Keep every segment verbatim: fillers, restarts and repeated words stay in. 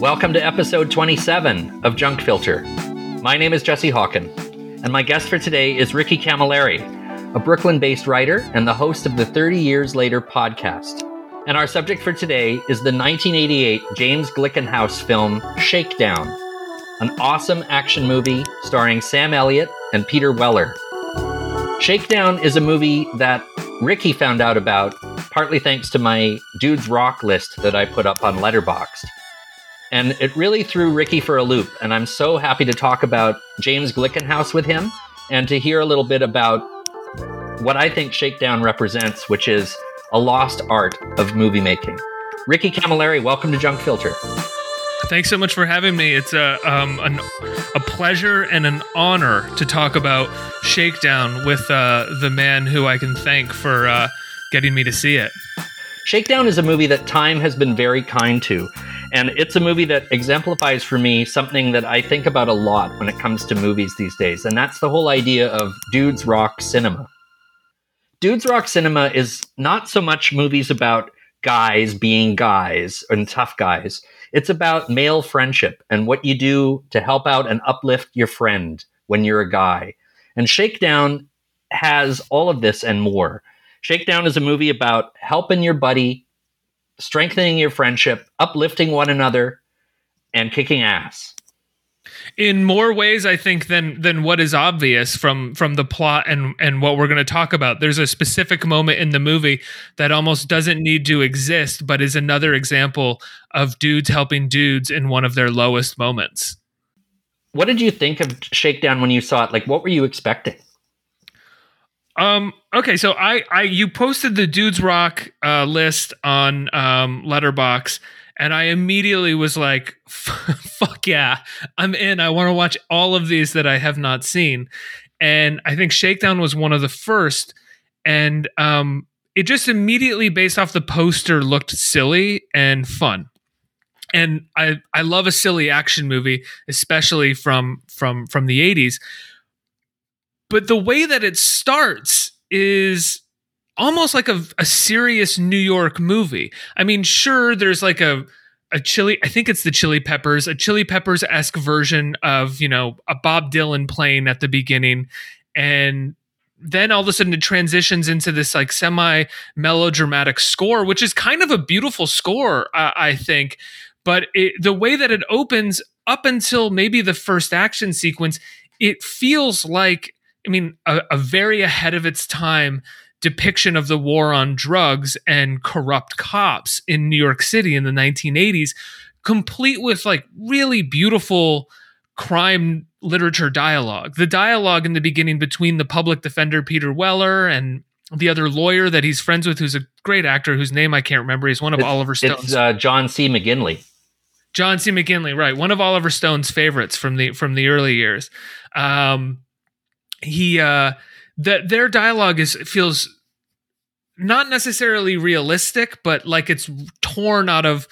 Welcome to episode twenty-seven of Junk Filter. My name is Jesse Hawken, and my guest for today is Ricky Camilleri, a Brooklyn-based writer and the host of the thirty years later podcast. And our subject for today is the nineteen eighty-eight James Glickenhaus film Shakedown, an awesome action movie starring Sam Elliott and Peter Weller. Shakedown is a movie that Ricky found out about partly thanks to my Dudes Rock list that I put up on Letterboxd. And it really threw Ricky for a loop, and I'm so happy to talk about James Glickenhaus with him and to hear a little bit about what I think Shakedown represents, which is a lost art of movie making. Ricky Camilleri, welcome to Junk Filter. Thanks so much for having me. It's a um, an, a pleasure and an honor to talk about Shakedown with uh, the man who I can thank for uh, getting me to see it. Shakedown is a movie that time has been very kind to, and it's a movie that exemplifies for me something that I think about a lot when it comes to movies these days, and that's the whole idea of Dudes Rock Cinema. Dudes Rock Cinema is not so much movies about guys being guys and tough guys. It's about male friendship and what you do to help out and uplift your friend when you're a guy. And Shakedown has all of this and more. Shakedown is a movie about helping your buddy, strengthening your friendship, uplifting one another, and kicking ass. In more ways, I think, than than what is obvious from from the plot and, and what we're going to talk about. There's a specific moment in the movie that almost doesn't need to exist, but is another example of dudes helping dudes in one of their lowest moments. What did you think of Shakedown when you saw it? Like, what were you expecting? Um. Okay, so I, I you posted the Dudes Rock uh, list on um, Letterboxd. And I immediately was like, fuck yeah, I'm in. I want to watch all of these that I have not seen. And I think Shakedown was one of the first. And um, it just immediately, based off the poster, looked silly and fun. And I, I love a silly action movie, especially from, from, from the eighties. But the way that it starts is almost like a, a serious New York movie. I mean, sure, there's like a a chili. I think it's the Chili Peppers, a Chili Peppers-esque version of, you know, a Bob Dylan playing at the beginning. And then all of a sudden it transitions into this like semi-melodramatic score, which is kind of a beautiful score, uh, I think. But it, the way that it opens up until maybe the first action sequence, it feels like, I mean, a, a very ahead of its time depiction of the war on drugs and corrupt cops in New York City in the nineteen eighties, complete with like really beautiful crime literature dialogue. The dialogue in the beginning between the public defender Peter Weller and the other lawyer that he's friends with, who's a great actor whose name I can't remember. He's one of it's, Oliver Stone's. It's uh, John C. McGinley. John C. McGinley, right? One of Oliver Stone's favorites from the from the early years. Um, he uh, that their dialogue is feels not necessarily realistic, but like it's torn out of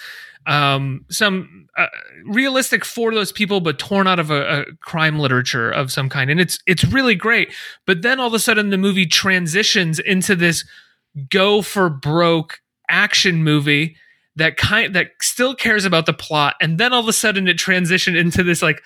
um, some uh, realistic for those people, but torn out of a, a crime literature of some kind. And it's, it's really great. But then all of a sudden the movie transitions into this go for broke action movie that kind that still cares about the plot. And then all of a sudden it transitioned into this like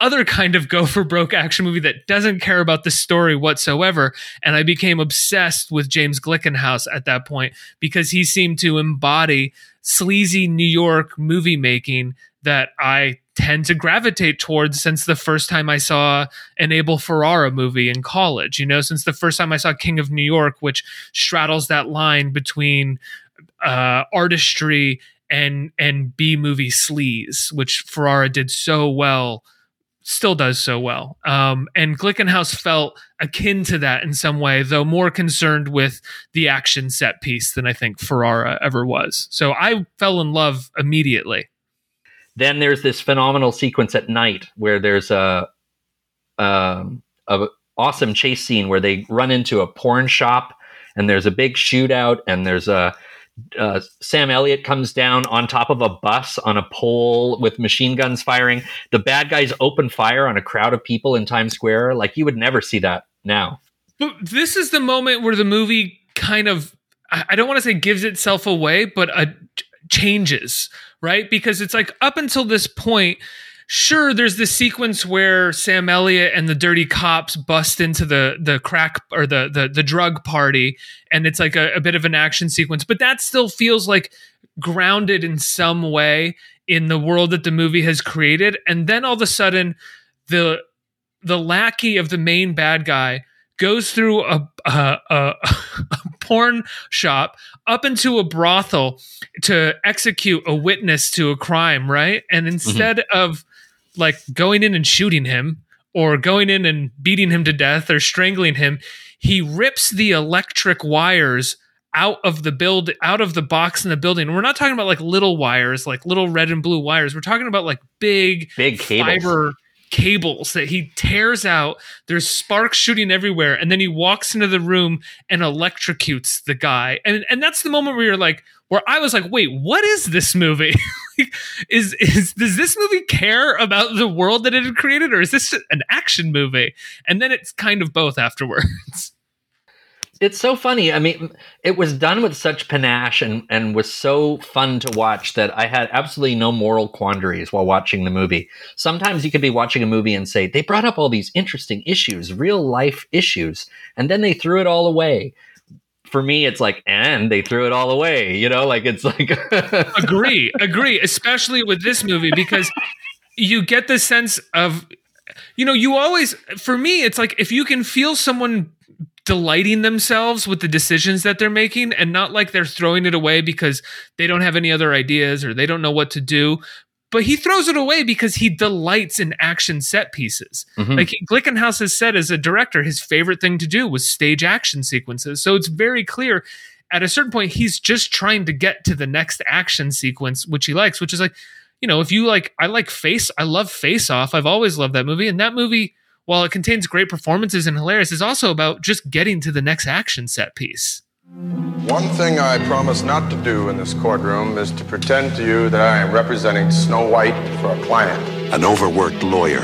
other kind of go for broke action movie that doesn't care about the story whatsoever. And I became obsessed with James Glickenhaus at that point because he seemed to embody sleazy New York movie making that I tend to gravitate towards since the first time I saw an Abel Ferrara movie in college, you know, since the first time I saw King of New York, which straddles that line between uh, artistry and, and B movie sleaze, which Ferrara did so well, still does so well. Um, and Glickenhaus felt akin to that in some way, though more concerned with the action set piece than I think Ferrara ever was. So I fell in love immediately. Then there's this phenomenal sequence at night where there's a, um, a awesome chase scene where they run into a porn shop and there's a big shootout and there's a, Uh, Sam Elliott comes down on top of a bus on a pole with machine guns firing. The bad guys open fire on a crowd of people in Times Square. Like, you would never see that now. But this is the moment where the movie kind of, I don't want to say gives itself away, but a, changes, right? Because it's like up until this point, sure, there's this sequence where Sam Elliott and the dirty cops bust into the the crack or the the, the drug party, and it's like a, a bit of an action sequence, but that still feels like grounded in some way in the world that the movie has created. And then all of a sudden, the the lackey of the main bad guy goes through a a, a, a porn shop up into a brothel to execute a witness to a crime, right? And instead mm-hmm. of like going in and shooting him or going in and beating him to death or strangling him, he rips the electric wires out of the build, out of the box in the building. And we're not talking about like little wires, like little red and blue wires. We're talking about like big, big cables. Fiber cables that he tears out. There's sparks shooting everywhere. And then he walks into the room and electrocutes the guy. And and that's the moment where you're like, where I was like, wait, what is this movie? Like, is is does this movie care about the world that it had created, or is this an action movie? And then it's kind of both afterwards. It's so funny. I mean, it was done with such panache and, and was so fun to watch that I had absolutely no moral quandaries while watching the movie. Sometimes you could be watching a movie and say, they brought up all these interesting issues, real life issues, and then they threw it all away. For me, it's like, and they threw it all away. You know, like it's like. agree, agree, especially with this movie, because you get the sense of, you know, you always, for me, it's like if you can feel someone delighting themselves with the decisions that they're making and not like they're throwing it away because they don't have any other ideas or they don't know what to do. But he throws it away because he delights in action set pieces. Mm-hmm. Like Glickenhaus has said, as a director, his favorite thing to do was stage action sequences. So it's very clear at a certain point, he's just trying to get to the next action sequence, which he likes, which is like, you know, if you like, I like Face, I love Face Off. I've always loved that movie. And that movie, while it contains great performances and hilarious, is also about just getting to the next action set piece. One thing I promise not to do in this courtroom is to pretend to you that I am representing Snow White for a client. An overworked lawyer.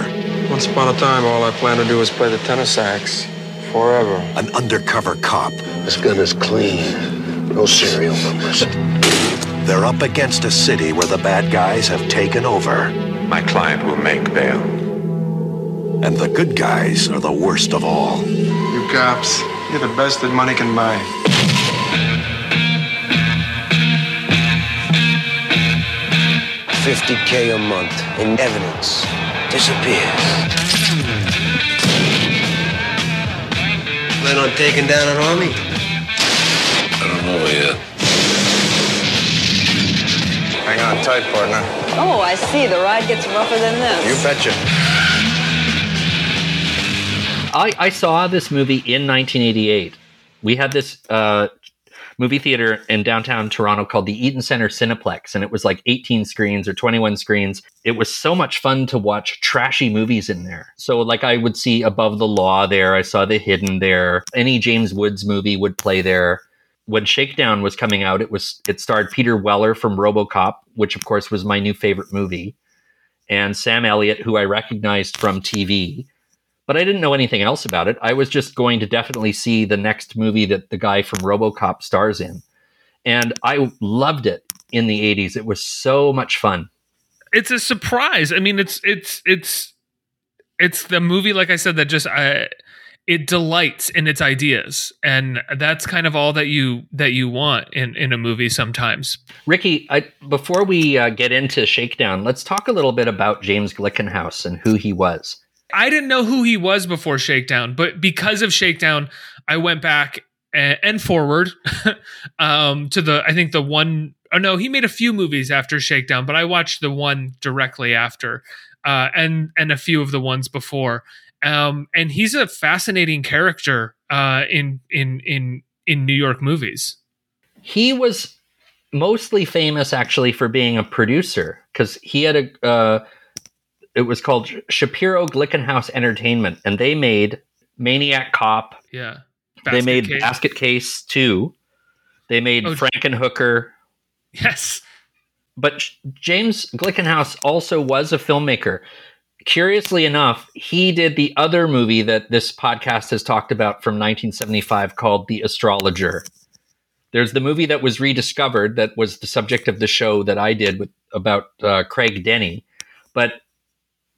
Once upon a time, all I plan to do is play the tenor sax forever. An undercover cop. This gun is clean. No serial numbers. They're up against a city where the bad guys have taken over. My client will make bail. And the good guys are the worst of all. You cops, you're the best that money can buy. fifty K a month in evidence disappears. Plan on taking down an army? I don't know yet. Hang on tight, partner. Oh, I see. The ride gets rougher than this. You betcha. I, I saw this movie in nineteen eighty-eight. We had this uh, movie theater in downtown Toronto called the Eaton Center Cineplex, and it was like eighteen screens or twenty-one screens. It was so much fun to watch trashy movies in there. So like I would see Above the Law there. I saw The Hidden there. Any James Woods movie would play there. When Shakedown was coming out, it was it starred Peter Weller from RoboCop, which of course was my new favorite movie, and Sam Elliott, who I recognized from T V. But I didn't know anything else about it. I was just going to definitely see the next movie that the guy from RoboCop stars in. And I loved it in the eighties. It was so much fun. It's a surprise. I mean, it's it's it's it's the movie, like I said, that just I, it delights in its ideas. And that's kind of all that you that you want in, in a movie sometimes. Ricky, I, before we uh, get into Shakedown, let's talk a little bit about James Glickenhaus and who he was. I didn't know who he was before Shakedown, but because of Shakedown, I went back and forward um, to the, I think the one, oh no, he made a few movies after Shakedown, but I watched the one directly after uh, and, and a few of the ones before. Um, and he's a fascinating character uh, in, in, in, in New York movies. He was mostly famous actually for being a producer because he had a, uh, it was called Shapiro Glickenhaus Entertainment, and they made Maniac Cop. Yeah. Basket they made Case. Basket Case two. They made oh, Frankenhooker. Yes. But James Glickenhaus also was a filmmaker. Curiously enough, he did the other movie that this podcast has talked about from nineteen seventy-five called The Astrologer. There's the movie that was rediscovered that was the subject of the show that I did with about uh, Craig Denny. But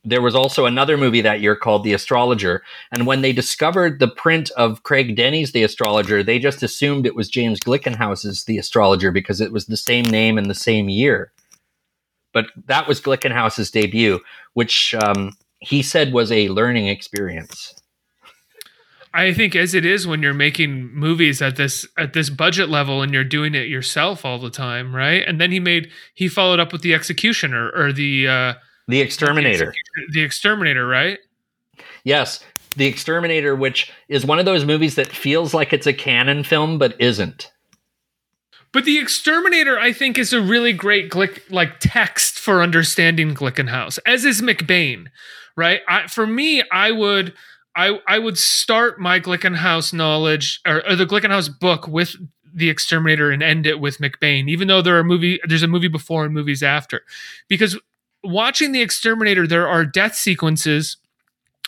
there was also another movie that year called The Astrologer. And when they discovered the print of Craig Denny's The Astrologer, they just assumed it was James Glickenhaus's The Astrologer because it was the same name and the same year. But that was Glickenhaus's debut, which um, he said was a learning experience. I think as it is when you're making movies at this at this budget level and you're doing it yourself all the time, right? And then he made he followed up with The Executioner or the uh, The Exterminator. The, the Exterminator, right? Yes, The Exterminator, which is one of those movies that feels like it's a canon film but isn't. But The Exterminator, I think, is a really great glick, like text for understanding Glickenhaus, as is McBain, right? I, for me, I would. I, I would start my Glickenhaus knowledge or, or the Glickenhaus book with The Exterminator and end it with McBain, even though there are movie there's a movie before and movies after. Because watching The Exterminator, there are death sequences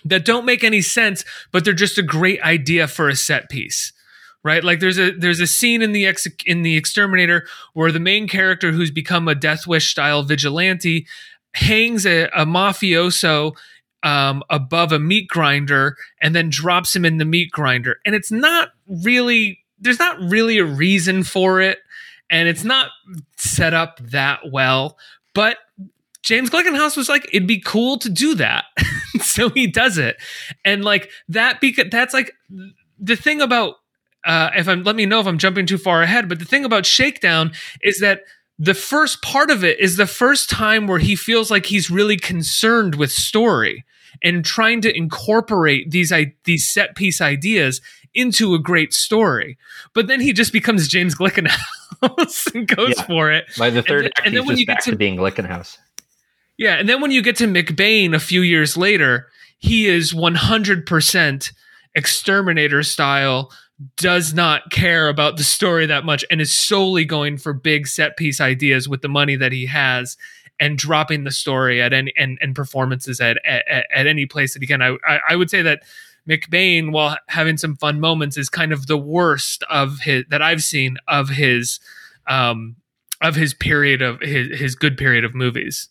that don't make any sense, but they're just a great idea for a set piece. Right? Like there's a there's a scene in the ex, in The Exterminator where the main character who's become a Death Wish style vigilante hangs a, a mafioso Um, above a meat grinder and then drops him in the meat grinder. And it's not really, there's not really a reason for it. And it's not set up that well, but James Glickenhaus was like, it'd be cool to do that. So he does it. And like that, because that's like the thing about, uh, if I'm, let me know if I'm jumping too far ahead, but the thing about Shakedown is that the first part of it is the first time where he feels like he's really concerned with story and trying to incorporate these these set piece ideas into a great story. But then he just becomes James Glickenhaus and goes yeah. for it. By the third act, he's just back to, to being Glickenhaus. Yeah, and then when you get to McBain a few years later, he is one hundred percent Exterminator style, does not care about the story that much and is solely going for big set piece ideas with the money that he has and dropping the story at any and, and performances at, at at any place. And again, I I would say that McBain, while having some fun moments, is kind of the worst of his that I've seen of his um of his period of his his good period of movies.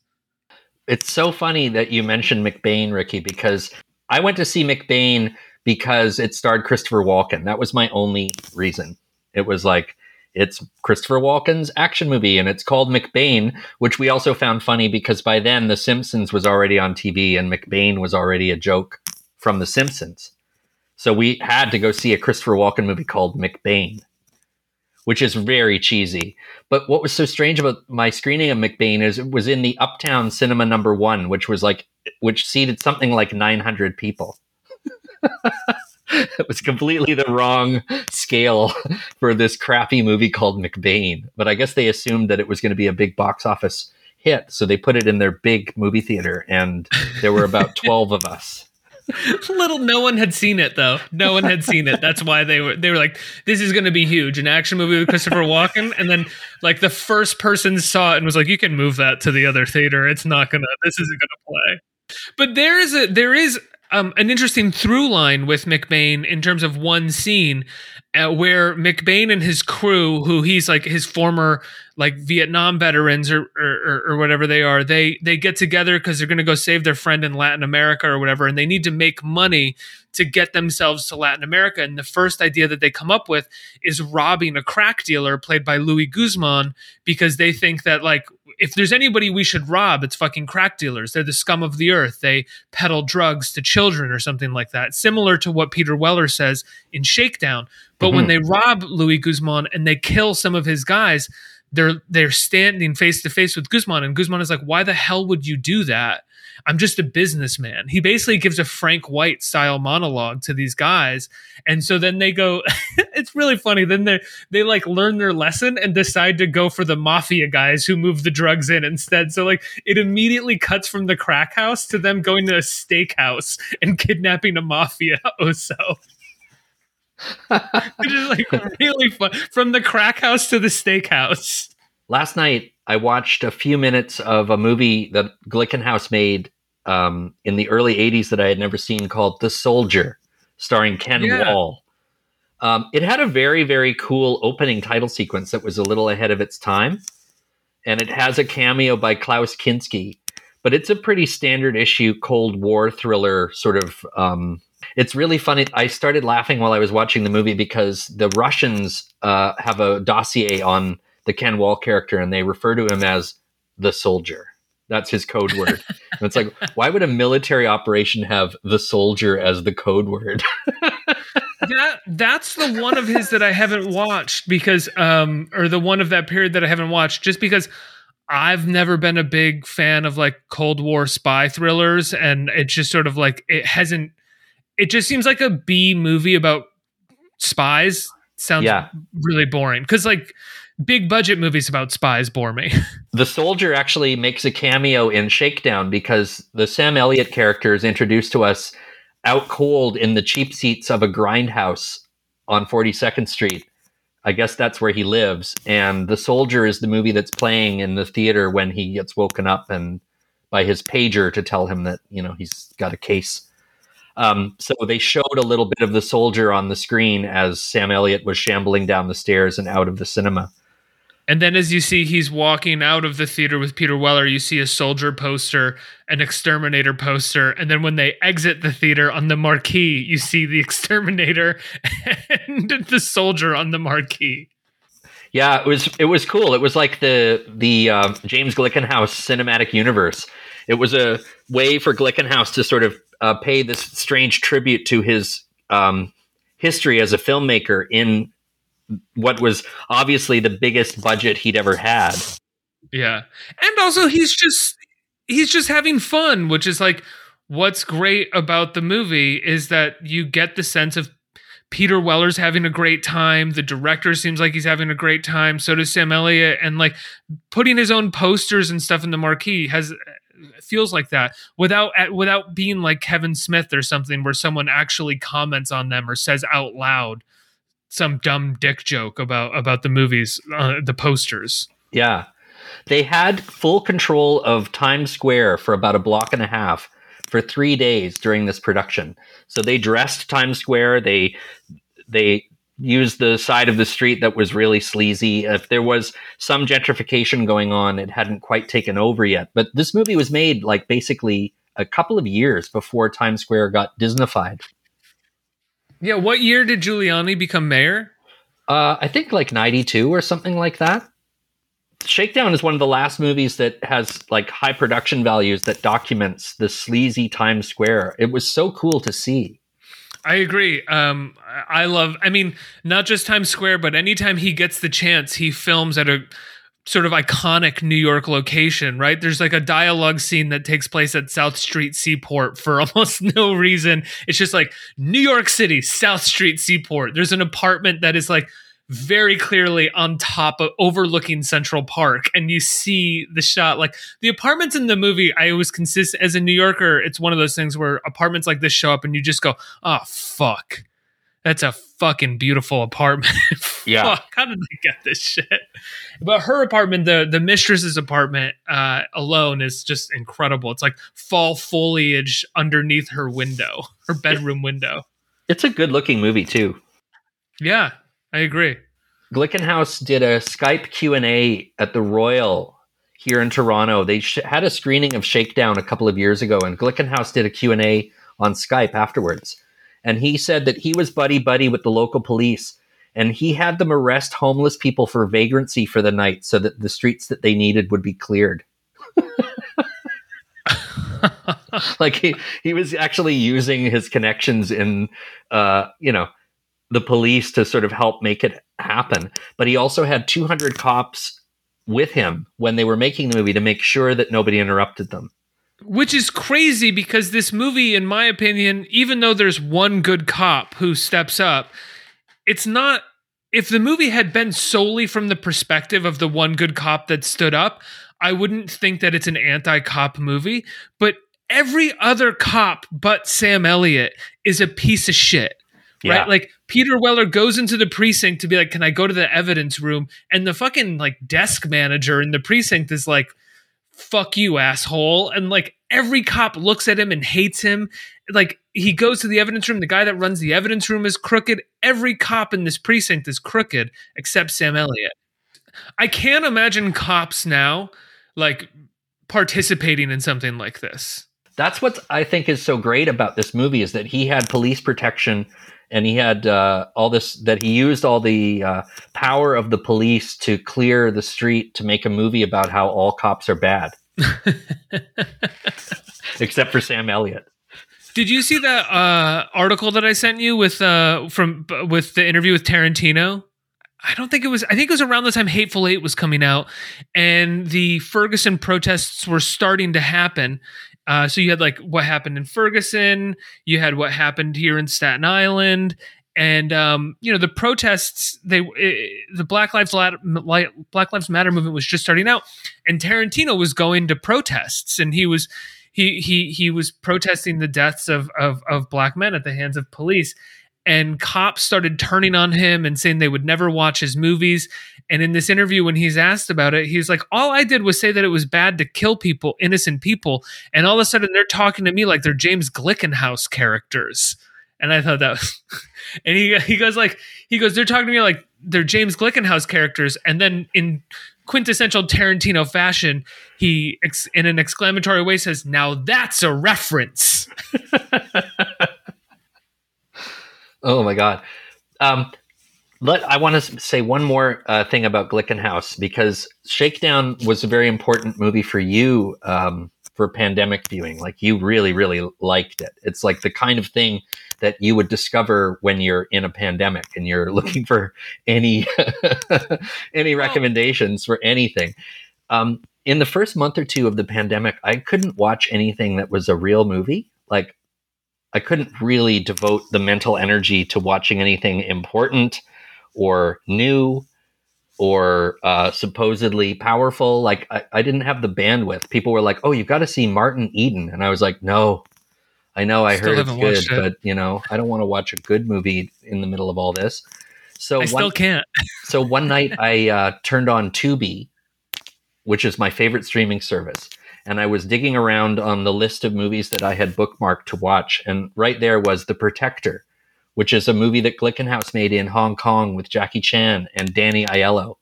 It's so funny that you mentioned McBain, Ricky, because I went to see McBain because it starred Christopher Walken. That was my only reason. It was like, it's Christopher Walken's action movie, and it's called McBain, which we also found funny because by then The Simpsons was already on T V and McBain was already a joke from The Simpsons. So we had to go see a Christopher Walken movie called McBain, which is very cheesy. But what was so strange about my screening of McBain is it was in the Uptown Cinema Number One, which was like, which seated something like nine hundred people. It was completely the wrong scale for this crappy movie called McBain. But I guess they assumed that it was going to be a big box office hit. So they put it in their big movie theater. And there were about twelve of us. Little, no one had seen it, though. No one had seen it. That's why they were they were like, this is going to be huge. An action movie with Christopher Walken. And then like the first person saw it and was like, you can move that to the other theater. It's not going to, this isn't going to play. But there is a, there is Um, an interesting through line with McBain in terms of one scene uh, where McBain and his crew, who he's like his former like Vietnam veterans or or, or whatever they are, they they get together because they're going to go save their friend in Latin America or whatever, and they need to make money to get themselves to Latin America. And the first idea that they come up with is robbing a crack dealer played by Louis Guzman because they think that like, if there's anybody we should rob, it's fucking crack dealers. They're the scum of the earth. They peddle drugs to children or something like that, similar to what Peter Weller says in Shakedown. But mm-hmm. when they rob Louis Guzman and they kill some of his guys, they're they're standing face to face with Guzman. And Guzman is like, why the hell would you do that? I'm just a businessman. He basically gives a Frank White style monologue to these guys. And so then they go, it's really funny. Then they they like learn their lesson and decide to go for the mafia guys who move the drugs in instead. So like it immediately cuts from the crack house to them going to a steakhouse and kidnapping a mafia oso. Which is like really fun. From the crack house to the steakhouse. Last night, I watched a few minutes of a movie that Glickenhaus made um, in the early eighties that I had never seen called The Soldier, starring Ken yeah. Wall. Um, it had a very, very cool opening title sequence that was a little ahead of its time. And it has a cameo by Klaus Kinski, but it's a pretty standard issue Cold War thriller sort of. Um, it's really funny. I started laughing while I was watching the movie because the Russians uh, have a dossier on the Ken Wall character, and they refer to him as the Soldier. That's his code word. And it's like, why would a military operation have the Soldier as the code word? That that's the one of his that I haven't watched because, um, or the one of that period that I haven't watched, just because I've never been a big fan of like Cold War spy thrillers, and it's just sort of like it hasn't. It just seems like a B movie about spies. Sounds yeah. really boring because like big budget movies about spies bore me. The Soldier actually makes a cameo in Shakedown because the Sam Elliott character is introduced to us out cold in the cheap seats of a grindhouse on forty-second Street. I guess that's where he lives. And The Soldier is the movie that's playing in the theater when he gets woken up and by his pager to tell him that, you know, he's got a case. Um, so they showed a little bit of The Soldier on the screen as Sam Elliott was shambling down the stairs and out of the cinema. And then as you see, he's walking out of the theater with Peter Weller, you see a Soldier poster, an Exterminator poster. And then when they exit the theater on the marquee, you see the Exterminator and the Soldier on the marquee. Yeah, it was, it was cool. It was like the, the, uh, James Glickenhaus cinematic universe. It was a way for Glickenhaus to sort of uh, pay this strange tribute to his, um, history as a filmmaker in what was obviously the biggest budget he'd ever had. Yeah. And also he's just, he's just having fun, which is like, what's great about the movie is that you get the sense of Peter Weller's having a great time. The director seems like he's having a great time. So does Sam Elliott. And like putting his own posters and stuff in the marquee has feels like that without, without being like Kevin Smith or something where someone actually comments on them or says out loud some dumb dick joke about, about the movies, uh, the posters. Yeah. They had full control of Times Square for about a block and a half for three days during this production. So they dressed Times Square. They, they used the side of the street that was really sleazy. If there was some gentrification going on, it hadn't quite taken over yet, but this movie was made like basically a couple of years before Times Square got Disneyfied. Yeah, what year did Giuliani become mayor? Uh, I think like ninety-two or something like that. Shakedown is one of the last movies that has like high production values that documents the sleazy Times Square. It was so cool to see. I agree. Um, I love, I mean, not just Times Square, but anytime he gets the chance, he films at a sort of iconic New York location, right? There's like a dialogue scene that takes place at South Street Seaport for almost no reason. It's just like New York City, South Street Seaport. There's an apartment that is like very clearly on top of overlooking Central Park. And you see the shot, like the apartments in the movie, I always consist as a New Yorker. It's one of those things where apartments like this show up and you just go, oh, fuck. That's a fucking beautiful apartment. Yeah. Fuck, how did they get this shit? But her apartment, the, the mistress's apartment uh, alone is just incredible. It's like fall foliage underneath her window, her bedroom window. It's a good looking movie too. Yeah, I agree. Glickenhaus did a Skype Q and A at the Royal here in Toronto. They sh- had a screening of Shakedown a couple of years ago, and Glickenhaus did a Q and A on Skype afterwards. And he said that he was buddy-buddy with the local police, and he had them arrest homeless people for vagrancy for the night so that the streets that they needed would be cleared. Like, he, he was actually using his connections in, uh, you know, the police to sort of help make it happen. But he also had two hundred cops with him when they were making the movie to make sure that nobody interrupted them. Which is crazy because this movie, in my opinion, even though there's one good cop who steps up, it's not, if the movie had been solely from the perspective of the one good cop that stood up, I wouldn't think that it's an anti-cop movie, but every other cop but Sam Elliott is a piece of shit. Yeah. Right? Like Peter Weller goes into the precinct to be like, can I go to the evidence room? And the fucking like desk manager in the precinct is like, fuck you, asshole. And like every cop looks at him and hates him. Like he goes to the evidence room. The guy that runs the evidence room is crooked. Every cop in this precinct is crooked except Sam Elliott. I can't imagine cops now like participating in something like this. That's what I think is so great about this movie, is that he had police protection and he had uh, all this, that he used all the uh, power of the police to clear the street to make a movie about how all cops are bad. Except for Sam Elliott. Did you see that uh, article that I sent you with uh, from with the interview with Tarantino? I don't think it was, I think it was around the time Hateful Eight was coming out and the Ferguson protests were starting to happen. Uh, so you had like what happened in Ferguson, you had what happened here in Staten Island, and um, you know, the protests, they it, the Black Lives Black Lives Matter movement was just starting out, and Tarantino was going to protests, and he was he he he was protesting the deaths of of, of black men at the hands of police. And cops started turning on him and saying they would never watch his movies. And in this interview, when he's asked about it, he's like, all I did was say that it was bad to kill people, innocent people. And all of a sudden they're talking to me like they're James Glickenhaus characters. And I thought that was, and he, he goes like, he goes, they're talking to me like they're James Glickenhaus characters. And then in quintessential Tarantino fashion, he, ex- in an exclamatory way, says, now that's a reference. Oh my God! Um, let I want to say one more uh, thing about Glickenhaus, because Shakedown was a very important movie for you um, for pandemic viewing. Like you really, really liked it. It's like the kind of thing that you would discover when you're in a pandemic and you're looking for any any recommendations for anything. Um, in the first month or two of the pandemic, I couldn't watch anything that was a real movie, like. I couldn't really devote the mental energy to watching anything important or new or uh, supposedly powerful. Like I, I didn't have the bandwidth. People were like, oh, you've got to see Martin Eden. And I was like, no, I know I still heard it's good, it. But you know, I don't want to watch a good movie in the middle of all this. So I one, still can't. So one night I uh, turned on Tubi, which is my favorite streaming service. And I was digging around on the list of movies that I had bookmarked to watch. And right there was The Protector, which is a movie that Glickenhaus made in Hong Kong with Jackie Chan and Danny Aiello,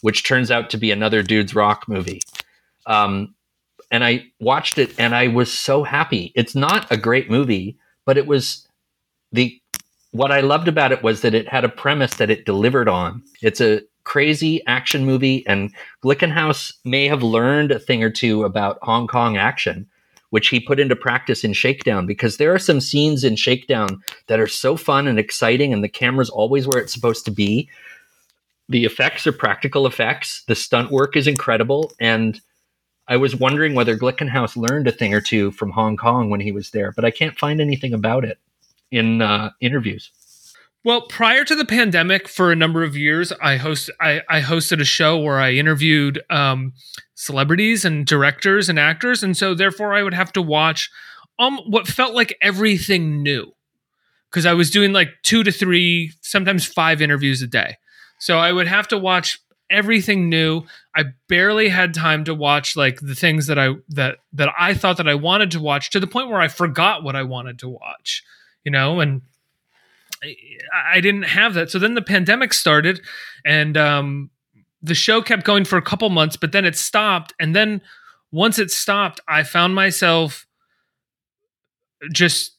which turns out to be another Dudes Rock movie. Um, and I watched it and I was so happy. It's not a great movie, but it was the, what I loved about it was that it had a premise that it delivered on. It's a crazy action movie, and Glickenhaus may have learned a thing or two about Hong Kong action, which he put into practice in Shakedown, because there are some scenes in Shakedown that are so fun and exciting, and the camera's always where it's supposed to be. The effects are practical effects. The stunt work is incredible, and I was wondering whether Glickenhaus learned a thing or two from Hong Kong when he was there, but I can't find anything about it in uh, interviews. Well, prior to the pandemic, for a number of years, I host I, I hosted a show where I interviewed um, celebrities and directors and actors, and so therefore I would have to watch um, what felt like everything new, because I was doing like two to three, sometimes five interviews a day. So I would have to watch everything new. I barely had time to watch like the things that I that that I thought that I wanted to watch, to the point where I forgot what I wanted to watch, you know, and. I didn't have that. So then the pandemic started, and um, the show kept going for a couple months, but then it stopped. And then once it stopped, I found myself just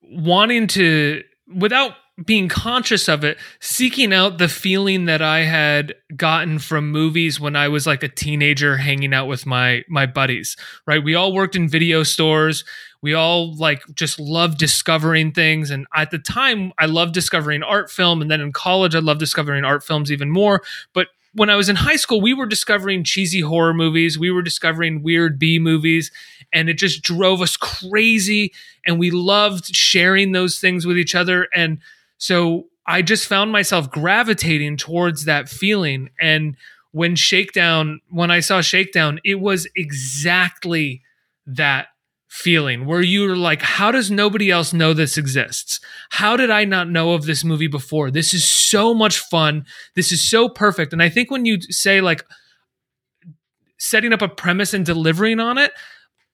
wanting to, without being conscious of it, seeking out the feeling that I had gotten from movies when I was like a teenager hanging out with my, my buddies, right? We all worked in video stores. We all like just love discovering things. And at the time I loved discovering art film. And then in college, I loved discovering art films even more. But when I was in high school, we were discovering cheesy horror movies. We were discovering weird B movies, and it just drove us crazy. And we loved sharing those things with each other. And so I just found myself gravitating towards that feeling. And when Shakedown, when I saw Shakedown, it was exactly that feeling where you were like, how does nobody else know this exists? How did I not know of this movie before? This is so much fun. This is so perfect. And I think when you say like, setting up a premise and delivering on it,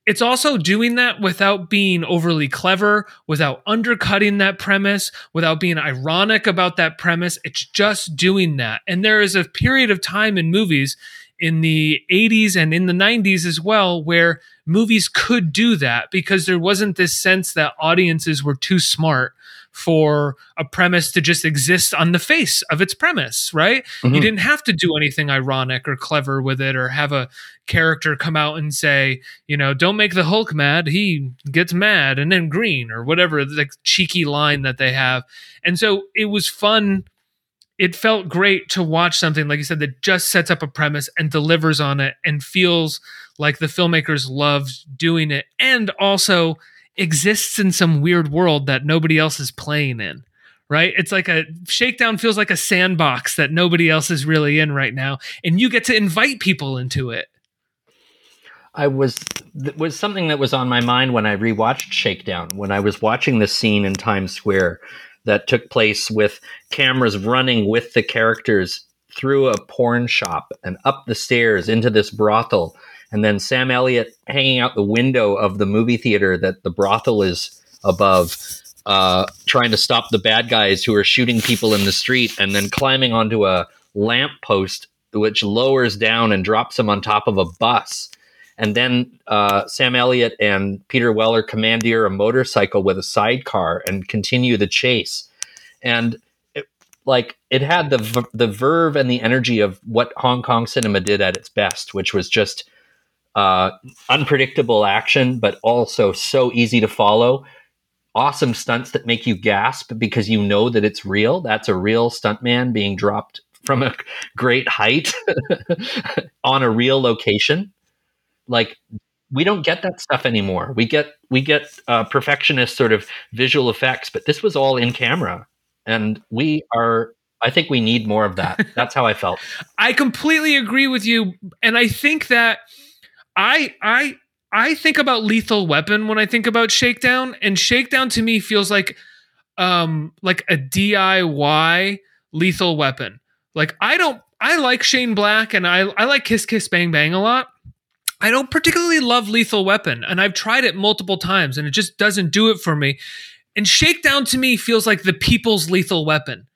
it's also doing that without being overly clever, without undercutting that premise, without being ironic about that premise. It's just doing that. And there is a period of time in movies in the eighties and in the nineties as well where movies could do that because there wasn't this sense that audiences were too smart for a premise to just exist on the face of its premise, right? Mm-hmm. You didn't have to do anything ironic or clever with it or have a character come out and say, you know, don't make the Hulk mad. He gets mad and then green or whatever the cheeky line that they have. And so it was fun. It felt great to watch something, like you said, that just sets up a premise and delivers on it and feels like the filmmakers loved doing it. And also exists in some weird world that nobody else is playing in, right? It's like a Shakedown feels like a sandbox that nobody else is really in right now. And you get to invite people into it. I was, it was something that was on my mind when I rewatched Shakedown, when I was watching the scene in Times Square that took place with cameras running with the characters through a porn shop and up the stairs into this brothel. And then Sam Elliott hanging out the window of the movie theater that the brothel is above, uh, trying to stop the bad guys who are shooting people in the street, and then climbing onto a lamppost, which lowers down and drops him on top of a bus. And then uh, Sam Elliott and Peter Weller commandeer a motorcycle with a sidecar and continue the chase. And it, like, it had the the verve and the energy of what Hong Kong cinema did at its best, which was just Uh, unpredictable action, but also so easy to follow. Awesome stunts that make you gasp because you know that it's real. That's a real stuntman being dropped from a great height on a real location. Like, we don't get that stuff anymore. We get we get uh, perfectionist sort of visual effects, but this was all in camera, and we are. I think we need more of that. That's how I felt. I completely agree with you, and I think that. I I I think about Lethal Weapon when I think about Shakedown, and Shakedown to me feels like um like a D I Y Lethal Weapon. Like I don't I like Shane Black and I I like Kiss Kiss Bang Bang a lot. I don't particularly love Lethal Weapon, and I've tried it multiple times and it just doesn't do it for me. And Shakedown to me feels like the people's Lethal Weapon.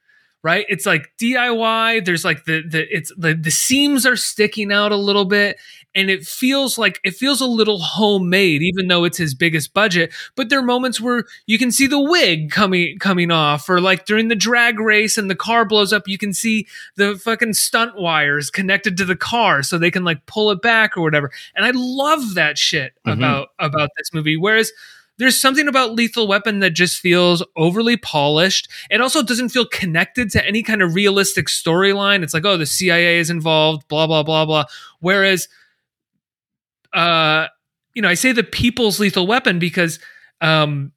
Right? It's like D I Y. There's like the, the, it's the, the seams are sticking out a little bit, and it feels like it feels a little homemade, even though it's his biggest budget. But there are moments where you can see the wig coming, coming off, or like during the drag race and the car blows up, you can see the fucking stunt wires connected to the car so they can like pull it back or whatever. And I love that shit mm-hmm. about, about this movie. Whereas, there's something about Lethal Weapon that just feels overly polished. It also doesn't feel connected to any kind of realistic storyline. It's like, oh, the C I A is involved, blah, blah, blah, blah. Whereas, uh, you know, I say the people's Lethal Weapon because um,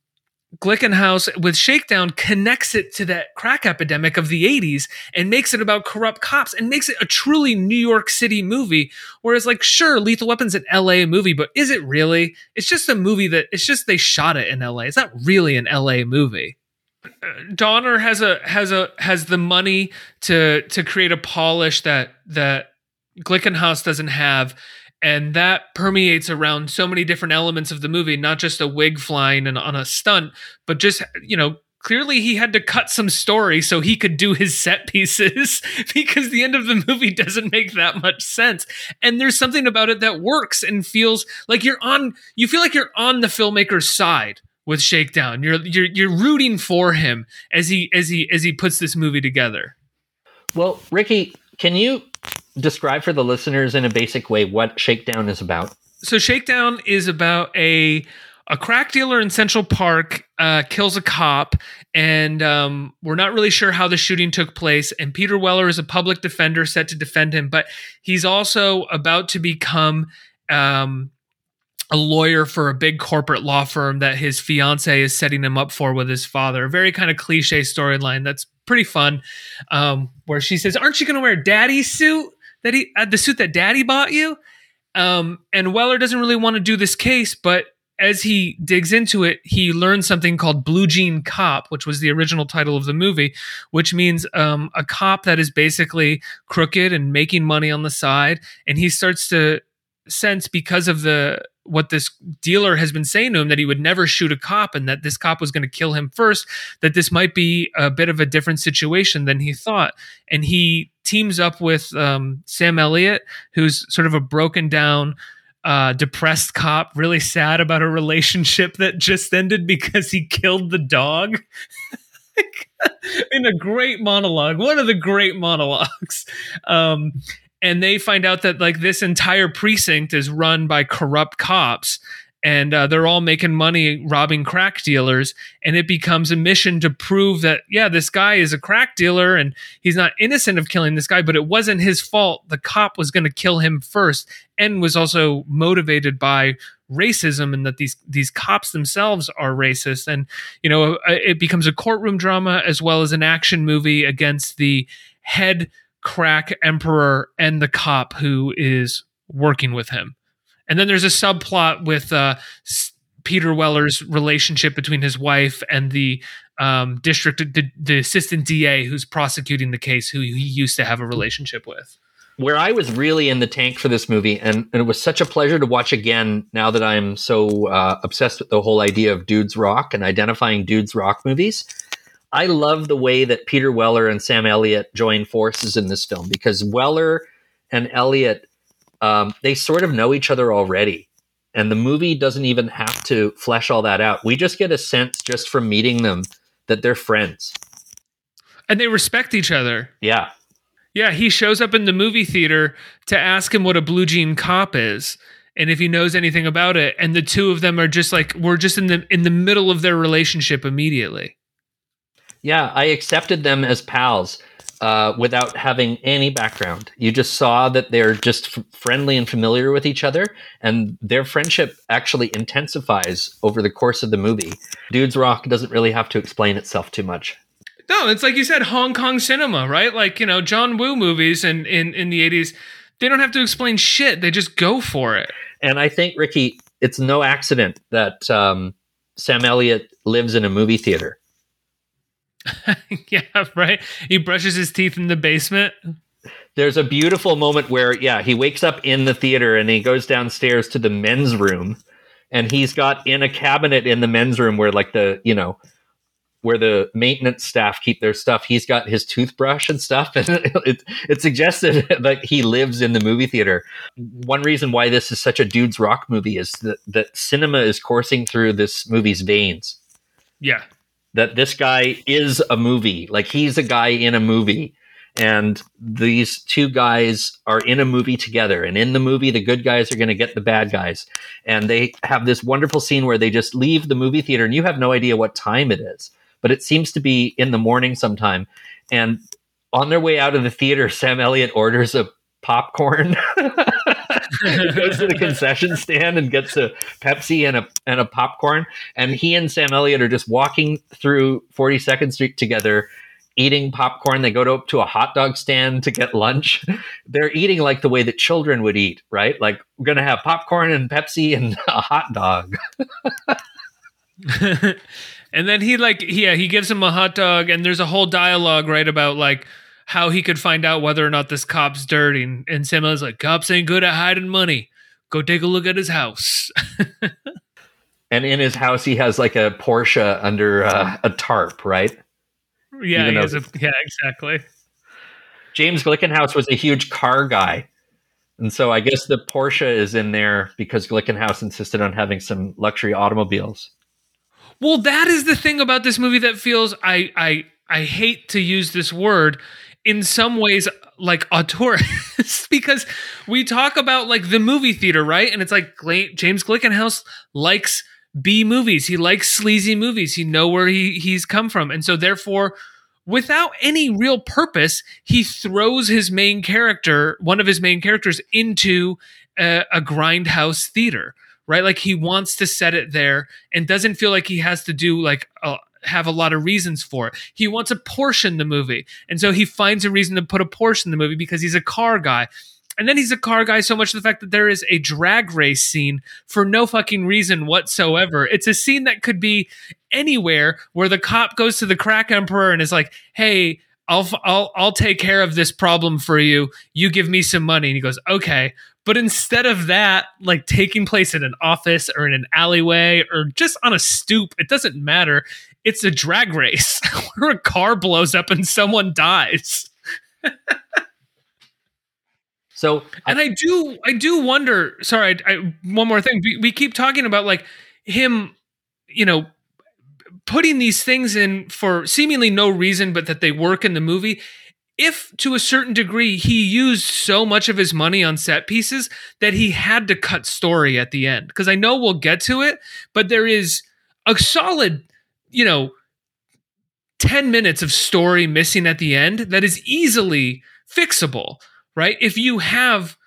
Glickenhaus with Shakedown connects it to that crack epidemic of the eighties and makes it about corrupt cops and makes it a truly New York City movie. Whereas, like, sure, Lethal Weapon's an L A movie, but is it really? It's just a movie that it's just they shot it in L A. It's not really an L A movie. Donner has a has a has the money to to create a polish that that Glickenhaus doesn't have. And that permeates around so many different elements of the movie, not just a wig flying and on a stunt, but just, you know, clearly he had to cut some story so he could do his set pieces because the end of the movie doesn't make that much sense. And there's something about it that works and feels like you're on, you feel like you're on the filmmaker's side with Shakedown. You're, you're, you're rooting for him as he, as he, as he puts this movie together. Well, Ricky, can you describe for the listeners in a basic way what Shakedown is about? So Shakedown is about a a crack dealer in Central Park uh, kills a cop, and um, we're not really sure how the shooting took place. And Peter Weller is a public defender set to defend him, but he's also about to become um, a lawyer for a big corporate law firm that his fiance is setting him up for with his father. A very kind of cliche storyline that's pretty fun, um, where she says, "Aren't you going to wear daddy's suit?" That he uh, the suit that daddy bought you. Um, and Weller doesn't really want to do this case, but as he digs into it, he learns something called Blue Jean Cop, which was the original title of the movie, which means um, a cop that is basically crooked and making money on the side. And he starts to sense because of the what this dealer has been saying to him, that he would never shoot a cop and that this cop was going to kill him first, that this might be a bit of a different situation than he thought. And he teams up with um, Sam Elliott, who's sort of a broken down, uh, depressed cop, really sad about a relationship that just ended because he killed the dog. In a great monologue, one of the great monologues. Um, And they find out that like this entire precinct is run by corrupt cops, and uh, they're all making money robbing crack dealers. And it becomes a mission to prove that, yeah, this guy is a crack dealer and he's not innocent of killing this guy, but it wasn't his fault. The cop was going to kill him first and was also motivated by racism, and that these these cops themselves are racist. And, you know, it becomes a courtroom drama as well as an action movie against the head crack emperor and the cop who is working with him. And then there's a subplot with uh, Peter Weller's relationship between his wife and the um, district, the, the assistant D A who's prosecuting the case, who he used to have a relationship with. Where I was really in the tank for this movie, and, and it was such a pleasure to watch again now that I'm so uh, obsessed with the whole idea of Dudes Rock and identifying Dudes Rock movies. I love the way that Peter Weller and Sam Elliott join forces in this film, because Weller and Elliott, um, they sort of know each other already. And the movie doesn't even have to flesh all that out. We just get a sense just from meeting them that they're friends. And they respect each other. Yeah. Yeah, he shows up in the movie theater to ask him what a blue jean cop is and if he knows anything about it. And the two of them are just like, we're just in the in the middle of their relationship immediately. Yeah, I accepted them as pals uh, without having any background. You just saw that they're just f- friendly and familiar with each other, and their friendship actually intensifies over the course of the movie. Dudes Rock doesn't really have to explain itself too much. No, it's like you said, Hong Kong cinema, right? Like, you know, John Woo movies in, in, in the eighties, they don't have to explain shit. They just go for it. And I think, Ricky, it's no accident that um, Sam Elliott lives in a movie theater. Yeah, right. He brushes his teeth in the basement. There's a beautiful moment where, yeah, he wakes up in the theater and he goes downstairs to the men's room, and he's got in a cabinet in the men's room where, like, the, you know, where the maintenance staff keep their stuff. He's got his toothbrush and stuff. And it, it, it suggested that he lives in the movie theater. One reason why this is such a Dudes Rock movie is that, that cinema is coursing through this movie's veins. Yeah. That this guy is a movie, like he's a guy in a movie, and these two guys are in a movie together, and in the movie, the good guys are going to get the bad guys. And they have this wonderful scene where they just leave the movie theater, and you have no idea what time it is, but it seems to be in the morning sometime. And on their way out of the theater, Sam Elliott orders a popcorn. He goes to the concession stand and gets a Pepsi and a and a popcorn, and he and Sam Elliott are just walking through forty-second Street together, eating popcorn. They go to, up to a hot dog stand to get lunch. They're eating like the way that children would eat, right? Like, we're gonna have popcorn and Pepsi and a hot dog. And then he like yeah he gives him a hot dog, and there's a whole dialogue, right, about like how he could find out whether or not this cop's dirty. And, and Sam Elliott's like, cops ain't good at hiding money. Go take a look at his house. And in his house, he has like a Porsche under uh, a tarp, right? Yeah, he has a, yeah, exactly. James Glickenhaus was a huge car guy. And so I guess the Porsche is in there because Glickenhaus insisted on having some luxury automobiles. Well, that is the thing about this movie that feels, I I I hate to use this word, in some ways, like auteurist, because we talk about like the movie theater, right? And it's like James Glickenhaus likes B movies. He likes sleazy movies. He know where he, he's come from. And so therefore, without any real purpose, he throws his main character, one of his main characters, into a, a grindhouse theater, right? Like, he wants to set it there and doesn't feel like he has to do like a, have a lot of reasons for it. He wants a Porsche in the movie, and so he finds a reason to put a Porsche in the movie because he's a car guy. And then he's a car guy so much to the fact that there is a drag race scene for no fucking reason whatsoever. It's a scene that could be anywhere, where the cop goes to the crack emperor and is like, hey, I'll, I'll, I'll take care of this problem for you. You give me some money. And he goes, okay. But instead of that, like taking place in an office or in an alleyway or just on a stoop, it doesn't matter. It's a drag race where a car blows up and someone dies. So, and I, I do, I do wonder, sorry, I, I, one more thing. We, we keep talking about like him, you know, putting these things in for seemingly no reason, but that they work in the movie. If to a certain degree, he used so much of his money on set pieces that he had to cut story at the end. Cause I know we'll get to it, but there is a solid, you know, ten minutes of story missing at the end that is easily fixable, right? If you have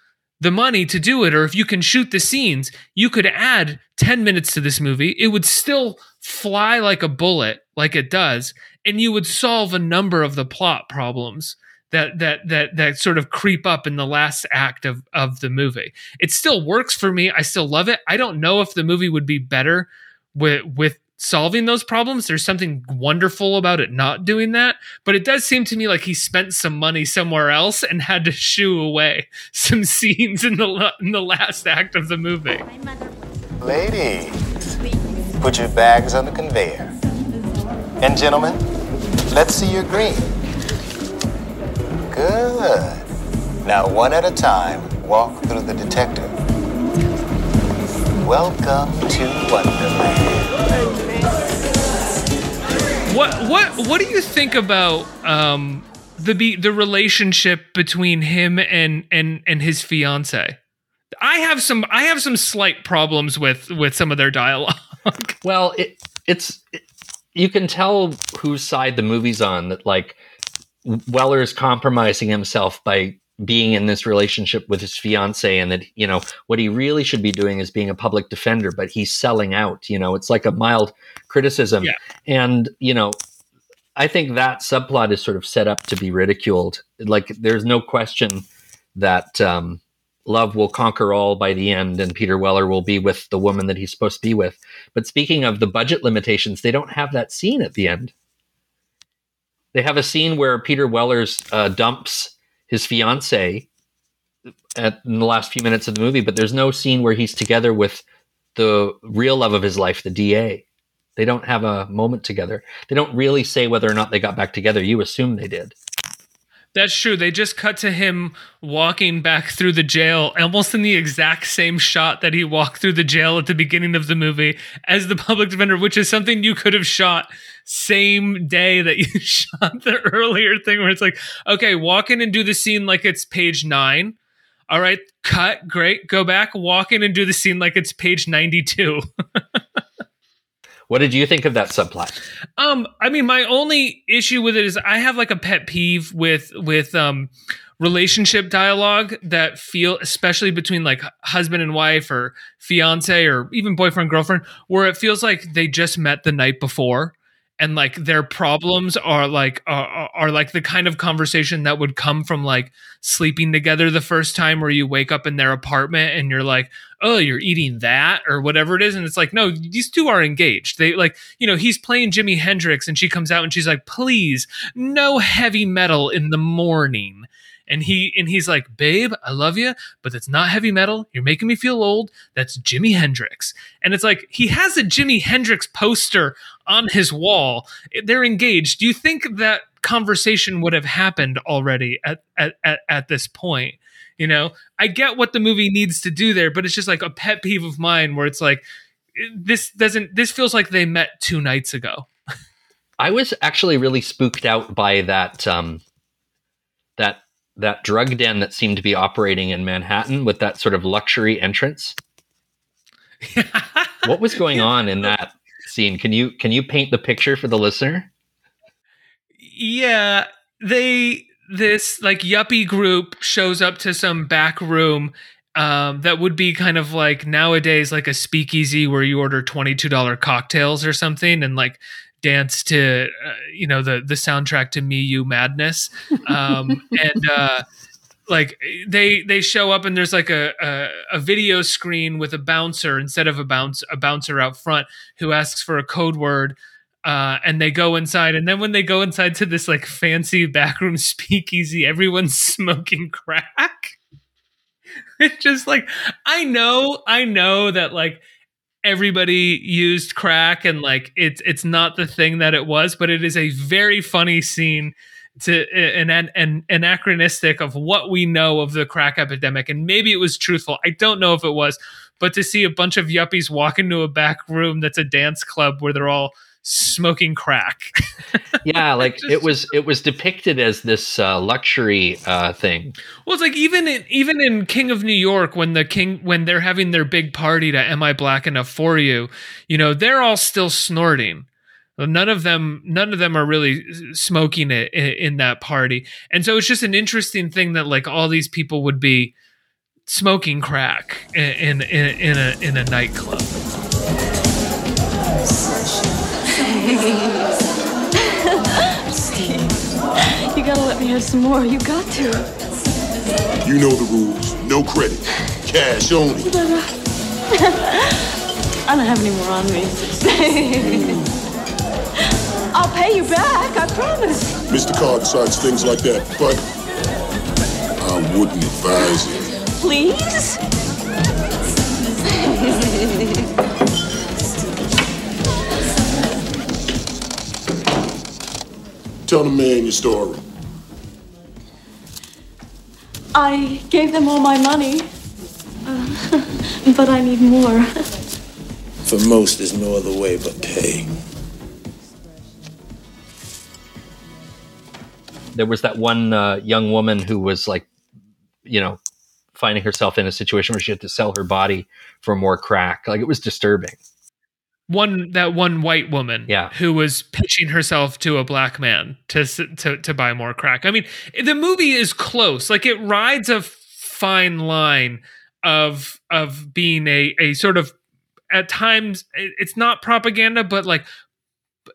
the money to do it, or if you can shoot the scenes, you could add ten minutes to this movie. It would still fly like a bullet, like it does, and you would solve a number of the plot problems that that that that sort of creep up in the last act of of the movie. It still works for me. I still love it. I don't know if the movie would be better with with solving those problems. There's something wonderful about it not doing that, but it does seem to me like he spent some money somewhere else and had to shoo away some scenes in the in the last act of the movie. Ladies, put your bags on the conveyor. And gentlemen, let's see your green. Good. Now, one at a time, walk through the detector. Welcome to Wonderland. What what what do you think about um, the be, the relationship between him and and and his fiance? I have some I have some slight problems with, with some of their dialogue. Well, it it's it, you can tell whose side the movie's on. That like Weller is compromising himself by being in this relationship with his fiance, and that, you know, what he really should be doing is being a public defender, but he's selling out, you know, it's like a mild criticism. Yeah. And, you know, I think that subplot is sort of set up to be ridiculed. Like there's no question that, um, love will conquer all by the end, and Peter Weller will be with the woman that he's supposed to be with. But speaking of the budget limitations, they don't have that scene at the end. They have a scene where Peter Weller's uh, dumps his fiance at, in the last few minutes of the movie, but there's no scene where he's together with the real love of his life, the D A. They don't have a moment together. They don't really say whether or not they got back together. You assume they did. That's true. They just cut to him walking back through the jail, almost in the exact same shot that he walked through the jail at the beginning of the movie as the public defender, which is something you could have shot same day that you shot the earlier thing where it's like, okay, walk in and do the scene like it's page nine. All right, cut. Great. Go back, walk in and do the scene like it's page ninety-two. What did you think of that subplot? Um, I mean, my only issue with it is I have like a pet peeve with with um, relationship dialogue that feel, especially between like husband and wife or fiance or even boyfriend, girlfriend, where it feels like they just met the night before. And like their problems are like are, are like the kind of conversation that would come from like sleeping together the first time, where you wake up in their apartment and you're like, oh, you're eating that or whatever it is. And it's like, no, these two are engaged. They like, you know, he's playing Jimi Hendrix and she comes out and she's like, please, no heavy metal in the morning. And he and he's like, babe, I love you, but it's not heavy metal. You're making me feel old. That's Jimi Hendrix. And it's like, he has a Jimi Hendrix poster on his wall. They're engaged. Do you think that conversation would have happened already at, at, at, at this point? You know, I get what the movie needs to do there, but it's just like a pet peeve of mine where it's like, this doesn't, this feels like they met two nights ago. I was actually really spooked out by that, um, that, that drug den that seemed to be operating in Manhattan with that sort of luxury entrance. What was going on in that scene? Can you, can you paint the picture for the listener? Yeah. They, this like yuppie group shows up to some back room um, that would be kind of like nowadays, like a speakeasy where you order twenty-two dollars cocktails or something. And like, dance to, uh, you know, the, the soundtrack to Me, You Madness. Um, and, uh, like they, they show up and there's like a, a, a video screen with a bouncer instead of a bounce, a bouncer out front who asks for a code word. Uh, and they go inside, and then when they go inside to this like fancy backroom speakeasy, everyone's smoking crack. It's just like, I know, I know that like everybody used crack, and like it's it's not the thing that it was, but it is a very funny scene to an an, an anachronistic of what we know of the crack epidemic, and maybe it was truthful. I don't know if it was, but to see a bunch of yuppies walk into a back room that's a dance club where they're all smoking crack. Yeah, like just, it was it was depicted as this uh, luxury uh, thing. Well, it's like even in even in King of New York, when the king when they're having their big party to "Am I Black Enough for You?" You know, they're all still snorting. None of them none of them are really smoking it in, in that party, and so it's just an interesting thing that like all these people would be smoking crack in in, in a in a nightclub. Steve, you gotta let me have some more. You got to. You know the rules. No credit. Cash only. I don't have any more on me. I'll pay you back, I promise. Mister Carr decides things like that, but I wouldn't advise it. Please? Tell the man your story. I gave them all my money, uh, but I need more. For most, there's no other way but pay. There was that one uh, young woman who was like, you know, finding herself in a situation where she had to sell her body for more crack. Like, it was disturbing. One that one white woman, yeah, who was pitching herself to a black man to, to to buy more crack. I mean, the movie is close; like it rides a fine line of of being a a sort of, at times it's not propaganda, but like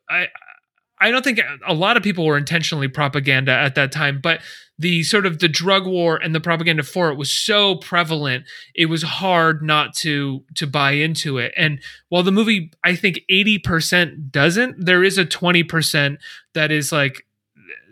I I don't think a lot of people were intentionally propaganda at that time, but the sort of the drug war and the propaganda for it was so prevalent, it was hard not to to buy into it. And while the movie, I think eighty percent doesn't, there is a twenty percent that is like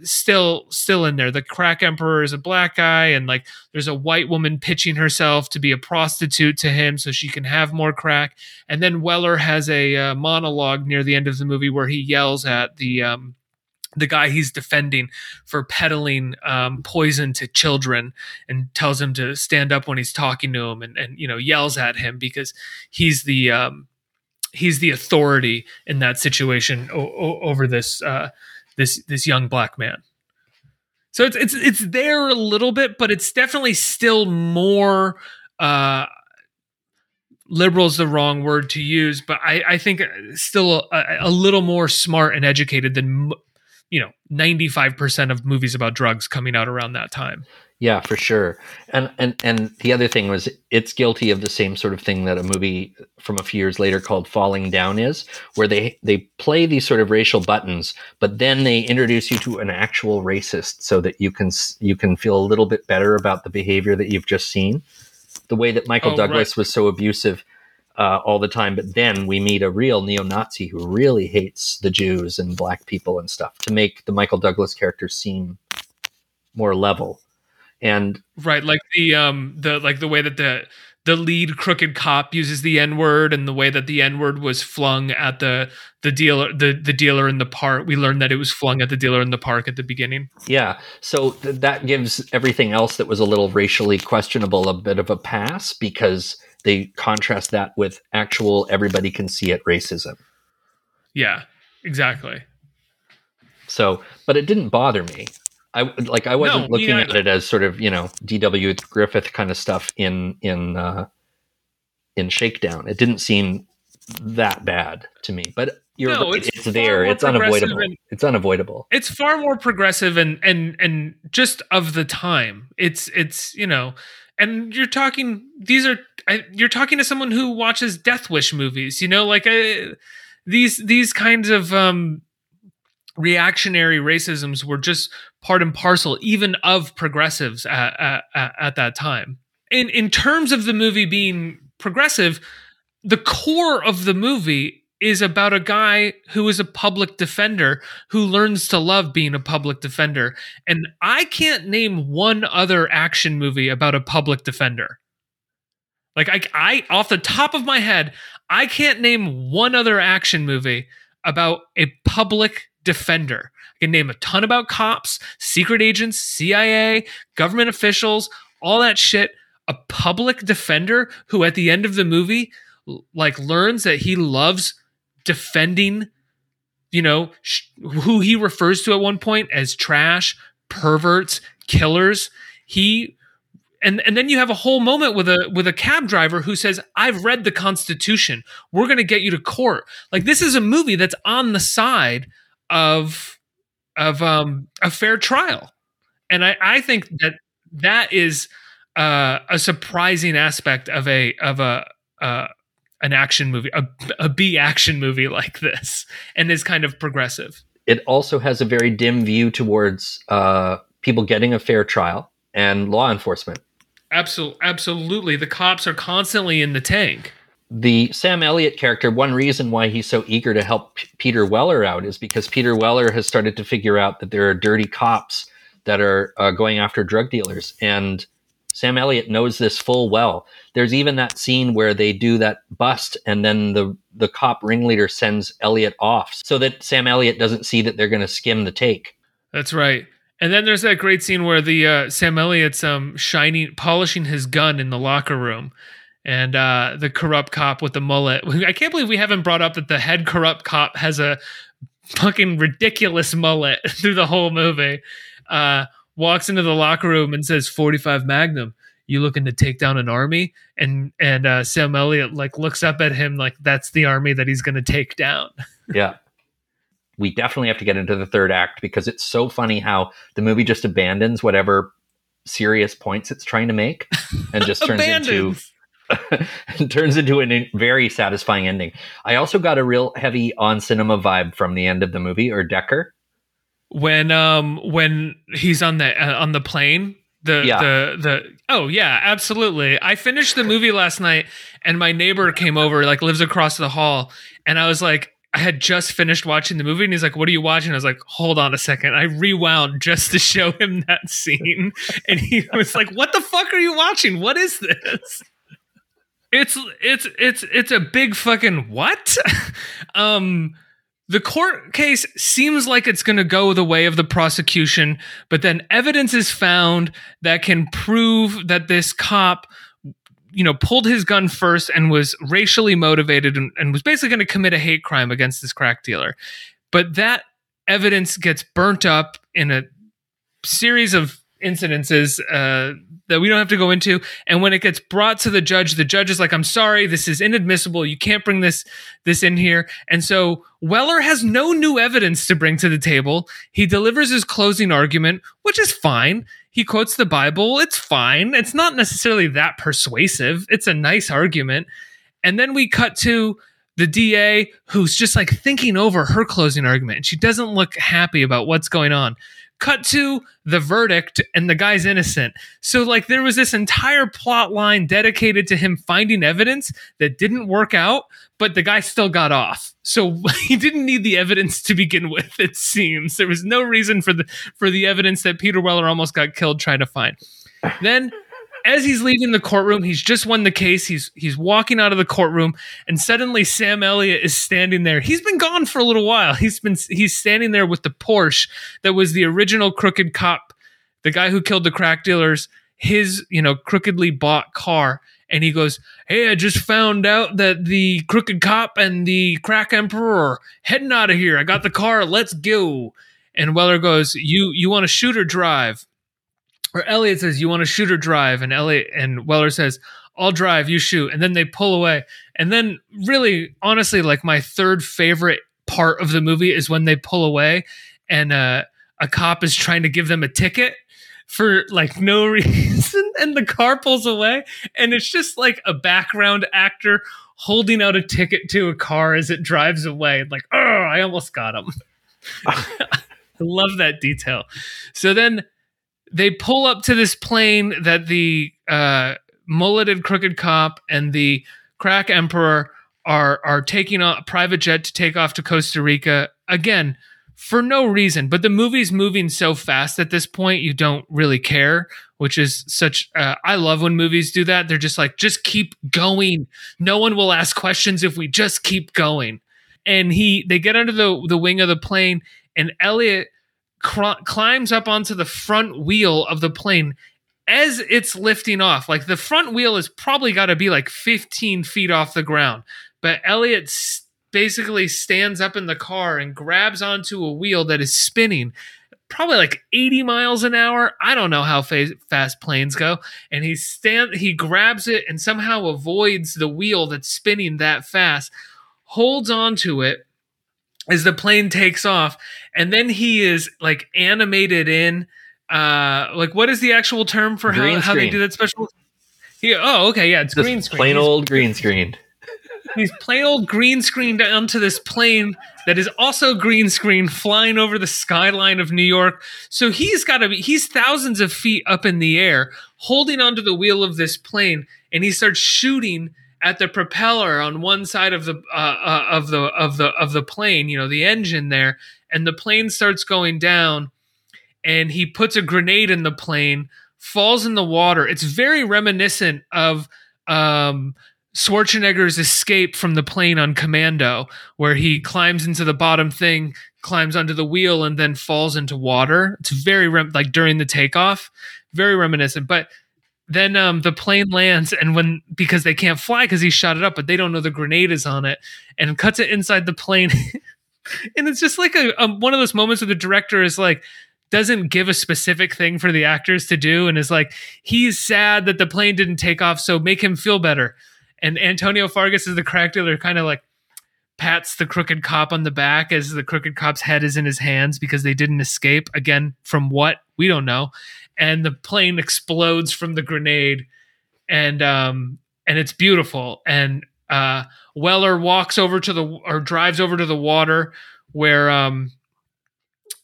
still still in there. The crack emperor is a black guy, and like there's a white woman pitching herself to be a prostitute to him so she can have more crack. And then Weller has a uh, monologue near the end of the movie where he yells at the um the guy he's defending for peddling um, poison to children, and tells him to stand up when he's talking to him, and, and, you know, yells at him because he's the, um, he's the authority in that situation o- o- over this, uh, this, this young black man. So it's, it's, it's there a little bit, but it's definitely still more, uh, liberal is the wrong word to use, but I, I think still a, a little more smart and educated than, you know, ninety-five percent of movies about drugs coming out around that time. Yeah, for sure. And, and, and the other thing was, it's guilty of the same sort of thing that a movie from a few years later called Falling Down is, where they, they play these sort of racial buttons, but then they introduce you to an actual racist so that you can, you can feel a little bit better about the behavior that you've just seen. The way that Michael oh, Douglas right. was so abusive Uh, all the time, but then we meet a real neo-Nazi who really hates the Jews and black people and stuff, to make the Michael Douglas character seem more level. And right, like the um, the like the way that the the lead crooked cop uses the N-word, and the way that the N-word was flung at the the dealer the the dealer in the park. We learned that it was flung at the dealer in the park at the beginning. Yeah, so th- that gives everything else that was a little racially questionable a bit of a pass, because they contrast that with actual everybody can see it racism. Yeah, exactly. So, but it didn't bother me. I like I wasn't no, looking yeah, at it as sort of, you know, D W Griffith kind of stuff in in uh, in Shakedown. It didn't seem that bad to me. But you're no, it's, it's there. It's unavoidable. And, it's unavoidable. It's far more progressive and and and just of the time. It's it's you know. And you're talking; these are you're talking to someone who watches Death Wish movies, you know, like uh, these these kinds of um, reactionary racisms were just part and parcel, even of progressives at, at, at that time. In in terms of the movie being progressive, the core of the movie is about a guy who is a public defender who learns to love being a public defender. And I can't name one other action movie about a public defender. Like I, I off the top of my head, I can't name one other action movie about a public defender. I can name a ton about cops, secret agents, C I A, government officials, all that shit. A public defender who at the end of the movie like learns that he loves defending, you know, sh- who he refers to at one point as trash, perverts, killers. He and and then you have a whole moment with a with a cab driver who says, "I've read the Constitution. We're going to get you to court." Like this is a movie that's on the side of of um, a fair trial, and I, I think that that is uh, a surprising aspect of a of a. Uh, an action movie, a, a B action movie like this, and is kind of progressive. It also has a very dim view towards uh, people getting a fair trial and law enforcement. Absolutely. Absolutely. The cops are constantly in the tank. The Sam Elliott character, one reason why he's so eager to help P- Peter Weller out is because Peter Weller has started to figure out that there are dirty cops that are uh, going after drug dealers. And Sam Elliott knows this full well. There's even that scene where they do that bust and then the, the cop ringleader sends Elliott off so that Sam Elliott doesn't see that they're going to skim the take. That's right. And then there's that great scene where the uh, Sam Elliott's um, shining, polishing his gun in the locker room. And uh, the corrupt cop with the mullet. I can't believe we haven't brought up that the head corrupt cop has a fucking ridiculous mullet through the whole movie. Uh walks into the locker room and says, forty-five Magnum, you looking to take down an army? And and uh, Sam Elliott like looks up at him like that's the army that he's going to take down. Yeah. We definitely have to get into the third act because it's so funny how the movie just abandons whatever serious points it's trying to make and just turns into and turns into a in- very satisfying ending. I also got a real heavy on cinema vibe from the end of the movie, or Decker. When um when he's on the uh, on the plane, the yeah. the the oh yeah, absolutely. I finished the movie last night, and my neighbor came over, like lives across the hall, and I was like, I had just finished watching the movie, and he's like, "What are you watching?" I was like, "Hold on a second." I rewound just to show him that scene, and he was like, "What the fuck are you watching? What is this?" It's it's it's it's a big fucking what? um. The court case seems like it's going to go the way of the prosecution, but then evidence is found that can prove that this cop, you know, pulled his gun first and was racially motivated and, and was basically going to commit a hate crime against this crack dealer. But that evidence gets burnt up in a series of incidences uh, that we don't have to go into. And when it gets brought to the judge, the judge is like, "I'm sorry, this is inadmissible. You can't bring this, this in here." And so Weller has no new evidence to bring to the table. He delivers his closing argument, which is fine. He quotes the Bible. It's fine. It's not necessarily that persuasive. It's a nice argument. And then we cut to the D A who's just like thinking over her closing argument. And she doesn't look happy about what's going on. Cut to the verdict and the guy's innocent. So like there was this entire plot line dedicated to him finding evidence that didn't work out, but the guy still got off. So he didn't need the evidence to begin with, it seems. There was no reason for the for the evidence that Peter Weller almost got killed trying to find. Then as he's leaving the courtroom, he's just won the case. He's he's walking out of the courtroom, and suddenly Sam Elliott is standing there. He's been gone for a little while. He's been he's standing there with the Porsche that was the original crooked cop, the guy who killed the crack dealers, his, you know, crookedly bought car. And he goes, "Hey, I just found out that the crooked cop and the crack emperor are heading out of here. I got the car. Let's go." And Weller goes, "You you want to shoot or drive?" Or Elliott says, "You want to shoot or drive?" And Elliott and Weller says, "I'll drive, you shoot." And then they pull away. And then really, honestly, like my third favorite part of the movie is when they pull away and uh, a cop is trying to give them a ticket for like no reason. And the car pulls away. And it's just like a background actor holding out a ticket to a car as it drives away. Like, oh, I almost got him. I love that detail. So then they pull up to this plane that the uh, mulleted crooked cop and the crack emperor are are taking a private jet to take off to Costa Rica, again, for no reason. But the movie's moving so fast at this point, you don't really care, which is such... Uh, I love when movies do that. They're just like, just keep going. No one will ask questions if we just keep going. And he, they get under the, the wing of the plane, and Elliot cr- climbs up onto the front wheel of the plane as it's lifting off. Like, the front wheel has probably got to be like fifteen feet off the ground. But Elliot st- basically stands up in the car and grabs onto a wheel that is spinning probably like eighty miles an hour. I don't know how fa- fast planes go. And he stand, he grabs it and somehow avoids the wheel that's spinning that fast, holds on to it as the plane takes off. And then he is like animated in, uh, like, what is the actual term for how, how they do that special? Yeah. Oh, okay. Yeah. It's just green screen. Plain old green screen. He's plain old green screened onto this plane that is also green screen flying over the skyline of New York. So he's got to be, he's thousands of feet up in the air holding onto the wheel of this plane. And he starts shooting at the propeller on one side of the, uh, uh, of the, of the, of the plane, you know, the engine there. And the plane starts going down, and he puts a grenade in the plane, falls in the water. It's very reminiscent of, um, Schwarzenegger's escape from the plane on Commando, where he climbs into the bottom thing, climbs onto the wheel, and then falls into water. It's very rem- like during the takeoff, very reminiscent. But then um, the plane lands, and when, because they can't fly because he shot it up, but they don't know the grenade is on it, and cuts it inside the plane. And it's just like a, a one of those moments where the director is like, doesn't give a specific thing for the actors to do, and is like, he's sad that the plane didn't take off, so make him feel better. And Antonio Fargas is the crack dealer, kind of like pats the crooked cop on the back as the crooked cop's head is in his hands because they didn't escape. Again, from what? We don't know. And the plane explodes from the grenade, and um, and it's beautiful. And uh, Weller walks over to the, or drives over to the water where um,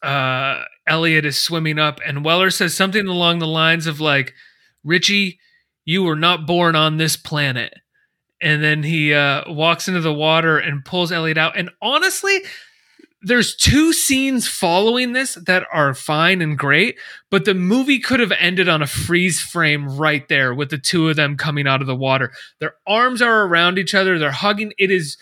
uh, Elliot is swimming up. And Weller says something along the lines of like, "Richie, you were not born on this planet." And then he uh, walks into the water and pulls Elliot out. And honestly, there's two scenes following this that are fine and great, but the movie could have ended on a freeze frame right there with the two of them coming out of the water. Their arms are around each other. They're hugging. It is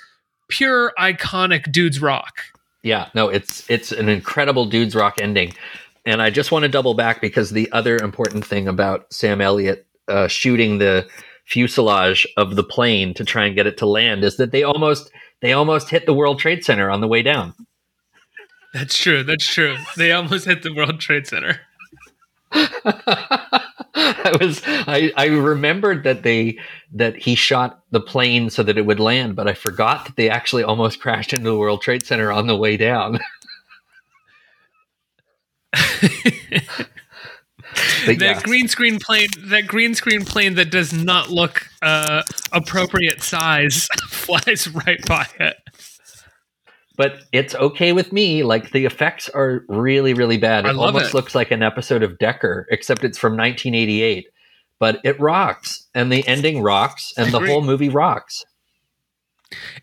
pure iconic Dudes Rock. Yeah, no, it's it's an incredible Dudes Rock ending. And I just want to double back because the other important thing about Sam Elliott uh, shooting the fuselage of the plane to try and get it to land is that they almost they almost hit the World Trade Center on the way down. That's true. That's true. They almost hit the World Trade Center. I was I, I remembered that they that he shot the plane so that it would land, but I forgot that they actually almost crashed into the World Trade Center on the way down. But that yeah. green screen plane, that green screen plane that does not look uh, appropriate size flies right by it. But it's okay with me. Like, the effects are really, really bad. It I love almost it. Looks like an episode of Decker, except it's from nineteen eighty-eight. But it rocks, and the ending rocks, and the whole movie rocks.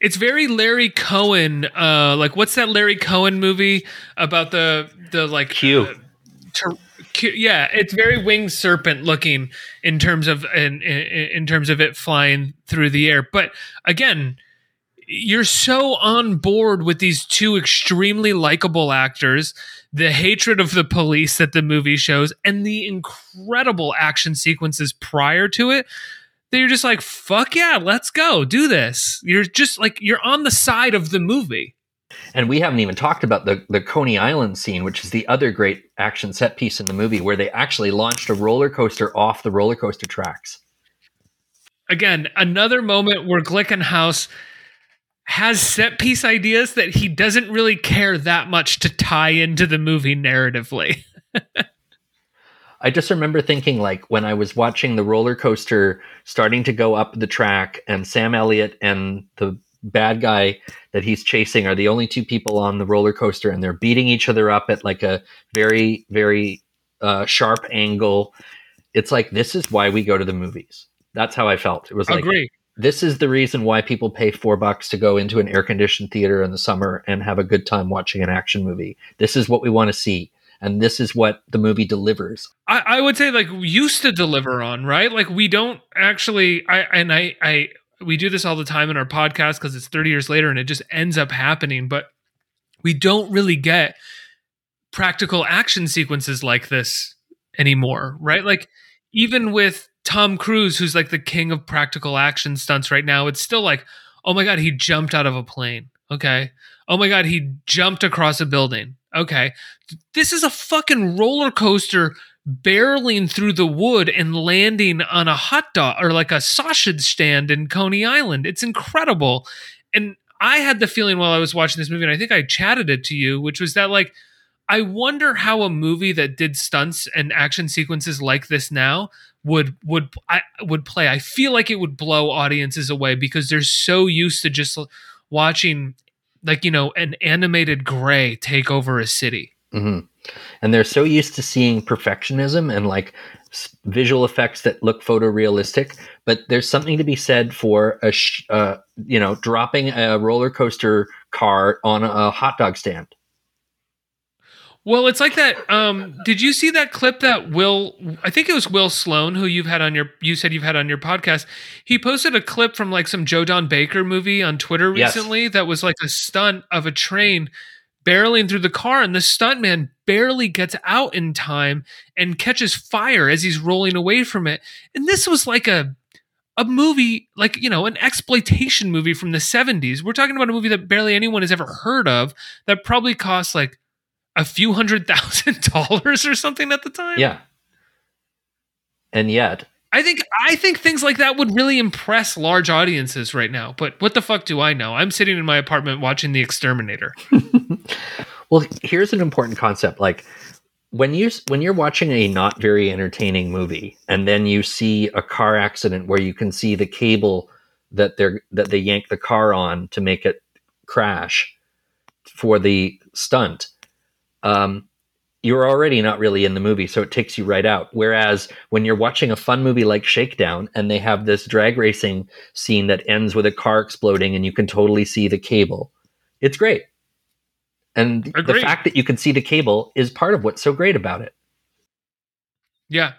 It's very Larry Cohen. Uh, like, what's that Larry Cohen movie about the the like Q? Uh, ter- Yeah, it's very winged serpent looking in terms of in, in in terms of it flying through the air. But again, you're so on board with these two extremely likable actors, the hatred of the police that the movie shows, and the incredible action sequences prior to it, that you're just like, fuck yeah, let's go do this. You're just like, you're on the side of the movie. And we haven't even talked about the, the Coney Island scene, which is the other great action set piece in the movie, where they actually launched a roller coaster off the roller coaster tracks. Again, another moment where Glickenhaus has set piece ideas that he doesn't really care that much to tie into the movie narratively. I just remember thinking, like, when I was watching the roller coaster starting to go up the track, and Sam Elliott and the bad guy that he's chasing are the only two people on the roller coaster, and they're beating each other up at like a very, very uh, sharp angle. It's like, this is why we go to the movies. That's how I felt. It was like, agree. This is the reason why people pay four bucks to go into an air-conditioned theater in the summer and have a good time watching an action movie. This is what we want to see. And this is what the movie delivers. I, I would say, like, used to deliver on, right? Like, we don't actually, I and I, I we do this all the time in our podcast because it's thirty years later and it just ends up happening. But we don't really get practical action sequences like this anymore, right? Like, even with Tom Cruise, who's like the king of practical action stunts right now, it's still like, oh my God, he jumped out of a plane. Okay. Oh my God, he jumped across a building. Okay, this is a fucking roller coaster barreling through the wood and landing on a hot dog or like a sausage stand in Coney Island. It's incredible. And I had the feeling while I was watching this movie, and I think I chatted it to you, which was that, like, I wonder how a movie that did stunts and action sequences like this now would would I would play. I feel like it would blow audiences away because they're so used to just watching, like, you know, an animated gray take over a city. Mm-hmm. And they're so used to seeing perfectionism and like s- visual effects that look photorealistic, but there's something to be said for a, sh- uh, you know, dropping a roller coaster car on a hot dog stand. Well, it's like that. Um, did you see that clip that Will, I think it was Will Sloan, who you've had on your, you said you've had on your podcast. He posted a clip from like some Joe Don Baker movie on Twitter recently. Yes. That was like a stunt of a train barreling through the car, and the stuntman barely gets out in time and catches fire as he's rolling away from it. And this was like a, a movie, like, you know, an exploitation movie from the seventies. We're talking about a movie that barely anyone has ever heard of that probably costs like a few hundred thousand dollars or something at the time. Yeah. And yet, I think, I think things like that would really impress large audiences right now, but what the fuck do I know? I'm sitting in my apartment watching The Exterminator. Well, here's an important concept. Like, when you, when you're watching a not very entertaining movie and then you see a car accident where you can see the cable that they're, that they yank the car on to make it crash for the stunt, Um, you're already not really in the movie, so it takes you right out. Whereas when you're watching a fun movie like Shakedown and they have this drag racing scene that ends with a car exploding and you can totally see the cable, it's great. And Agreed. The fact that you can see the cable is part of what's so great about it. Yeah.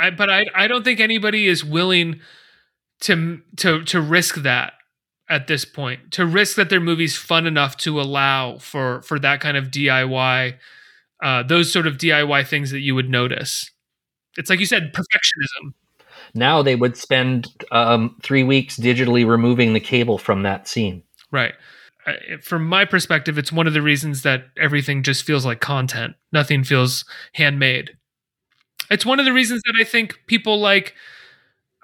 I, but I, I don't think anybody is willing to, to, to risk that at this point, to risk that their movie's fun enough to allow for, for that kind of D I Y, uh, those sort of D I Y things that you would notice. It's like you said, perfectionism. Now they would spend um, three weeks digitally removing the cable from that scene. Right. I, from my perspective, it's one of the reasons that everything just feels like content. Nothing feels handmade. It's one of the reasons that I think people like,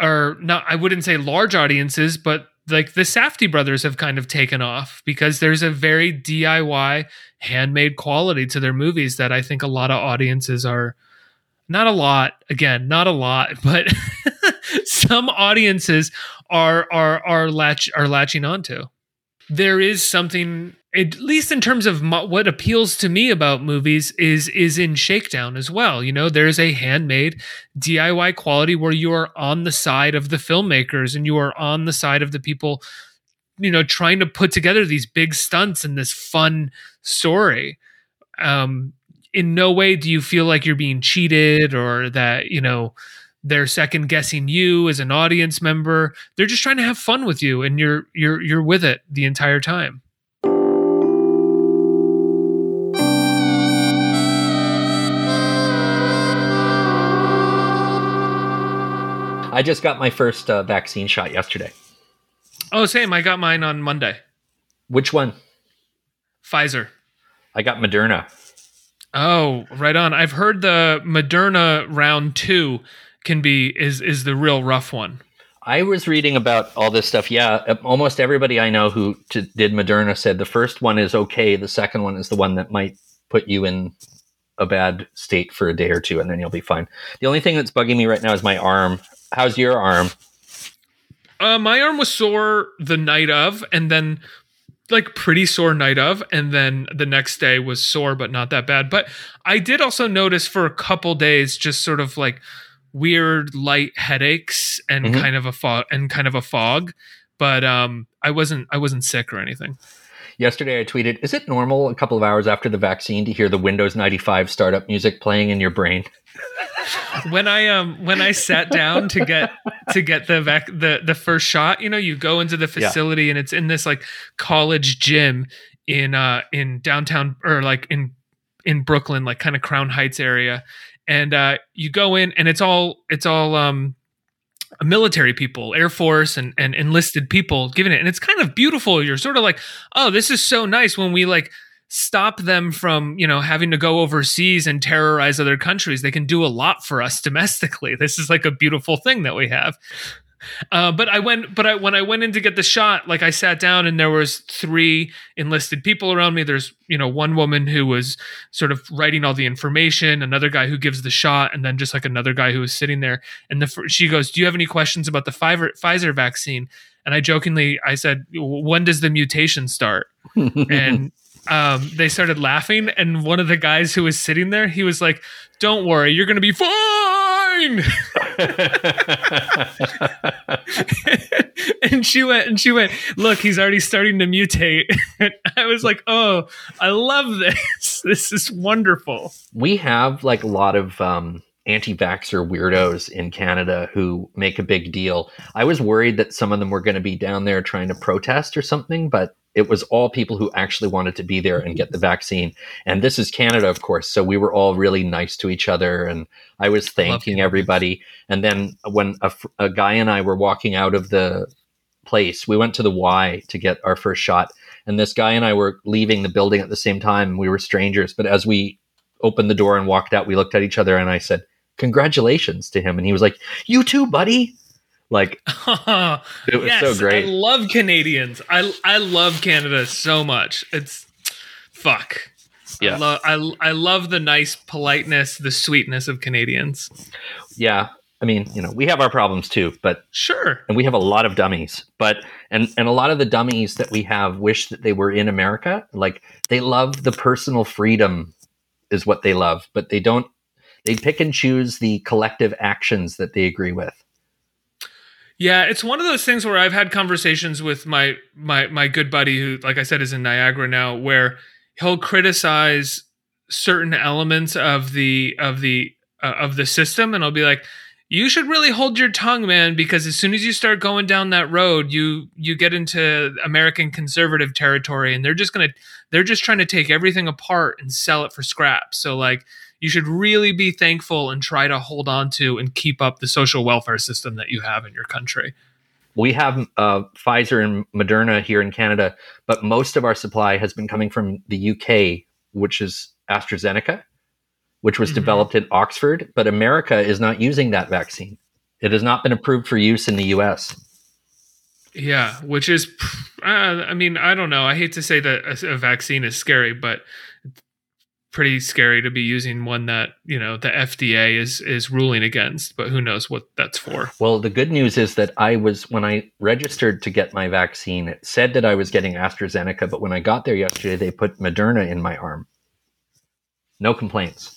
or not, I wouldn't say large audiences, but like the Safdie brothers have kind of taken off because there's a very D I Y handmade quality to their movies that I think a lot of audiences are not a lot, again, not a lot, but some audiences are, are, are latch are latching onto. There is something, at least in terms of mo- what appeals to me about movies is, is in Shakedown as well. You know, there's a handmade D I Y quality where you are on the side of the filmmakers and you are on the side of the people, you know, trying to put together these big stunts and this fun story. Um, in no way do you feel like you're being cheated or that, you know, they're second guessing you as an audience member. They're just trying to have fun with you and you're, you're, you're with it the entire time. I just got my first uh, vaccine shot yesterday. Oh, same. I got mine on Monday. Which one? Pfizer. I got Moderna. Oh, right on. I've heard the Moderna round two can be is is the real rough one. I was reading about all this stuff. Yeah, almost everybody I know who t- did Moderna said the first one is okay. The second one is the one that might put you in a bad state for a day or two, and then you'll be fine. The only thing that's bugging me right now is my arm. How's your arm? Uh, my arm was sore the night of, and then like pretty sore night of, and then the next day was sore, but not that bad. But I did also notice for a couple days, just sort of like weird light headaches and mm-hmm. kind of a fog and kind of a fog. But um, I wasn't I wasn't sick or anything. Yesterday, I tweeted, is it normal a couple of hours after the vaccine to hear the Windows ninety-five startup music playing in your brain? When I um when I sat down to get to get the vac- the the first shot, you know, you go into the facility yeah. and it's in this like college gym in uh in downtown or like in in Brooklyn, like kind of Crown Heights area. And uh, you go in and it's all it's all um military people, Air Force and, and enlisted people giving it. And it's kind of beautiful. You're sort of like, oh, this is so nice when we like stop them from, you know, having to go overseas and terrorize other countries. They can do a lot for us domestically. This is like a beautiful thing that we have. Uh, but I went, but I, when I went in to get the shot, like I sat down and there was three enlisted people around me. There's, you know, one woman who was sort of writing all the information, another guy who gives the shot, and then just like another guy who was sitting there. And the, she goes, do you have any questions about the Pfizer vaccine? And I jokingly, I said, when does the mutation start? And um, they started laughing. And one of the guys who was sitting there, he was like, don't worry, you're going to be fine. And she went and she went, look, he's already starting to mutate. And I was like, oh, I love this. This is wonderful. We have like a lot of um, anti-vaxxer weirdos in Canada who make a big deal. I was worried that some of them were going to be down there trying to protest or something, but it was all people who actually wanted to be there and get the vaccine. And this is Canada, of course. So we were all really nice to each other. And I was thanking everybody. And then when a, a guy and I were walking out of the place, we went to the Y to get our first shot. And this guy and I were leaving the building at the same time. We were strangers. But as we opened the door and walked out, we looked at each other and I said, congratulations to him. And he was like, you too, buddy. Like, oh, it was yes, so great. I love Canadians. I I love Canada so much. It's fuck. Yeah. I, lo- I, I love the nice politeness, the sweetness of Canadians. Yeah. I mean, you know, we have our problems too, but sure. And we have a lot of dummies, but, and, and a lot of the dummies that we have wish that they were in America. Like they love the personal freedom is what they love, but they don't, they pick and choose the collective actions that they agree with. Yeah, it's one of those things where I've had conversations with my my my good buddy who, like I said, is in Niagara now, where he'll criticize certain elements of the of the uh, of the system, and I'll be like, "You should really hold your tongue, man, because as soon as you start going down that road, you you get into American conservative territory, and they're just gonna they're just trying to take everything apart and sell it for scraps. So like, you should really be thankful and try to hold on to and keep up the social welfare system that you have in your country." We have uh, Pfizer and Moderna here in Canada, but most of our supply has been coming from the U K, which is AstraZeneca, which was mm-hmm. developed in Oxford. But America is not using that vaccine. It has not been approved for use in the U S. Yeah, which is, uh, I mean, I don't know. I hate to say that a, a vaccine is scary, but pretty scary to be using one that, you know, the F D A is is ruling against, but who knows what that's for. Well, the good news is that I was, when I registered to get my vaccine, it said that I was getting AstraZeneca, but when I got there yesterday, they put Moderna in my arm. No complaints.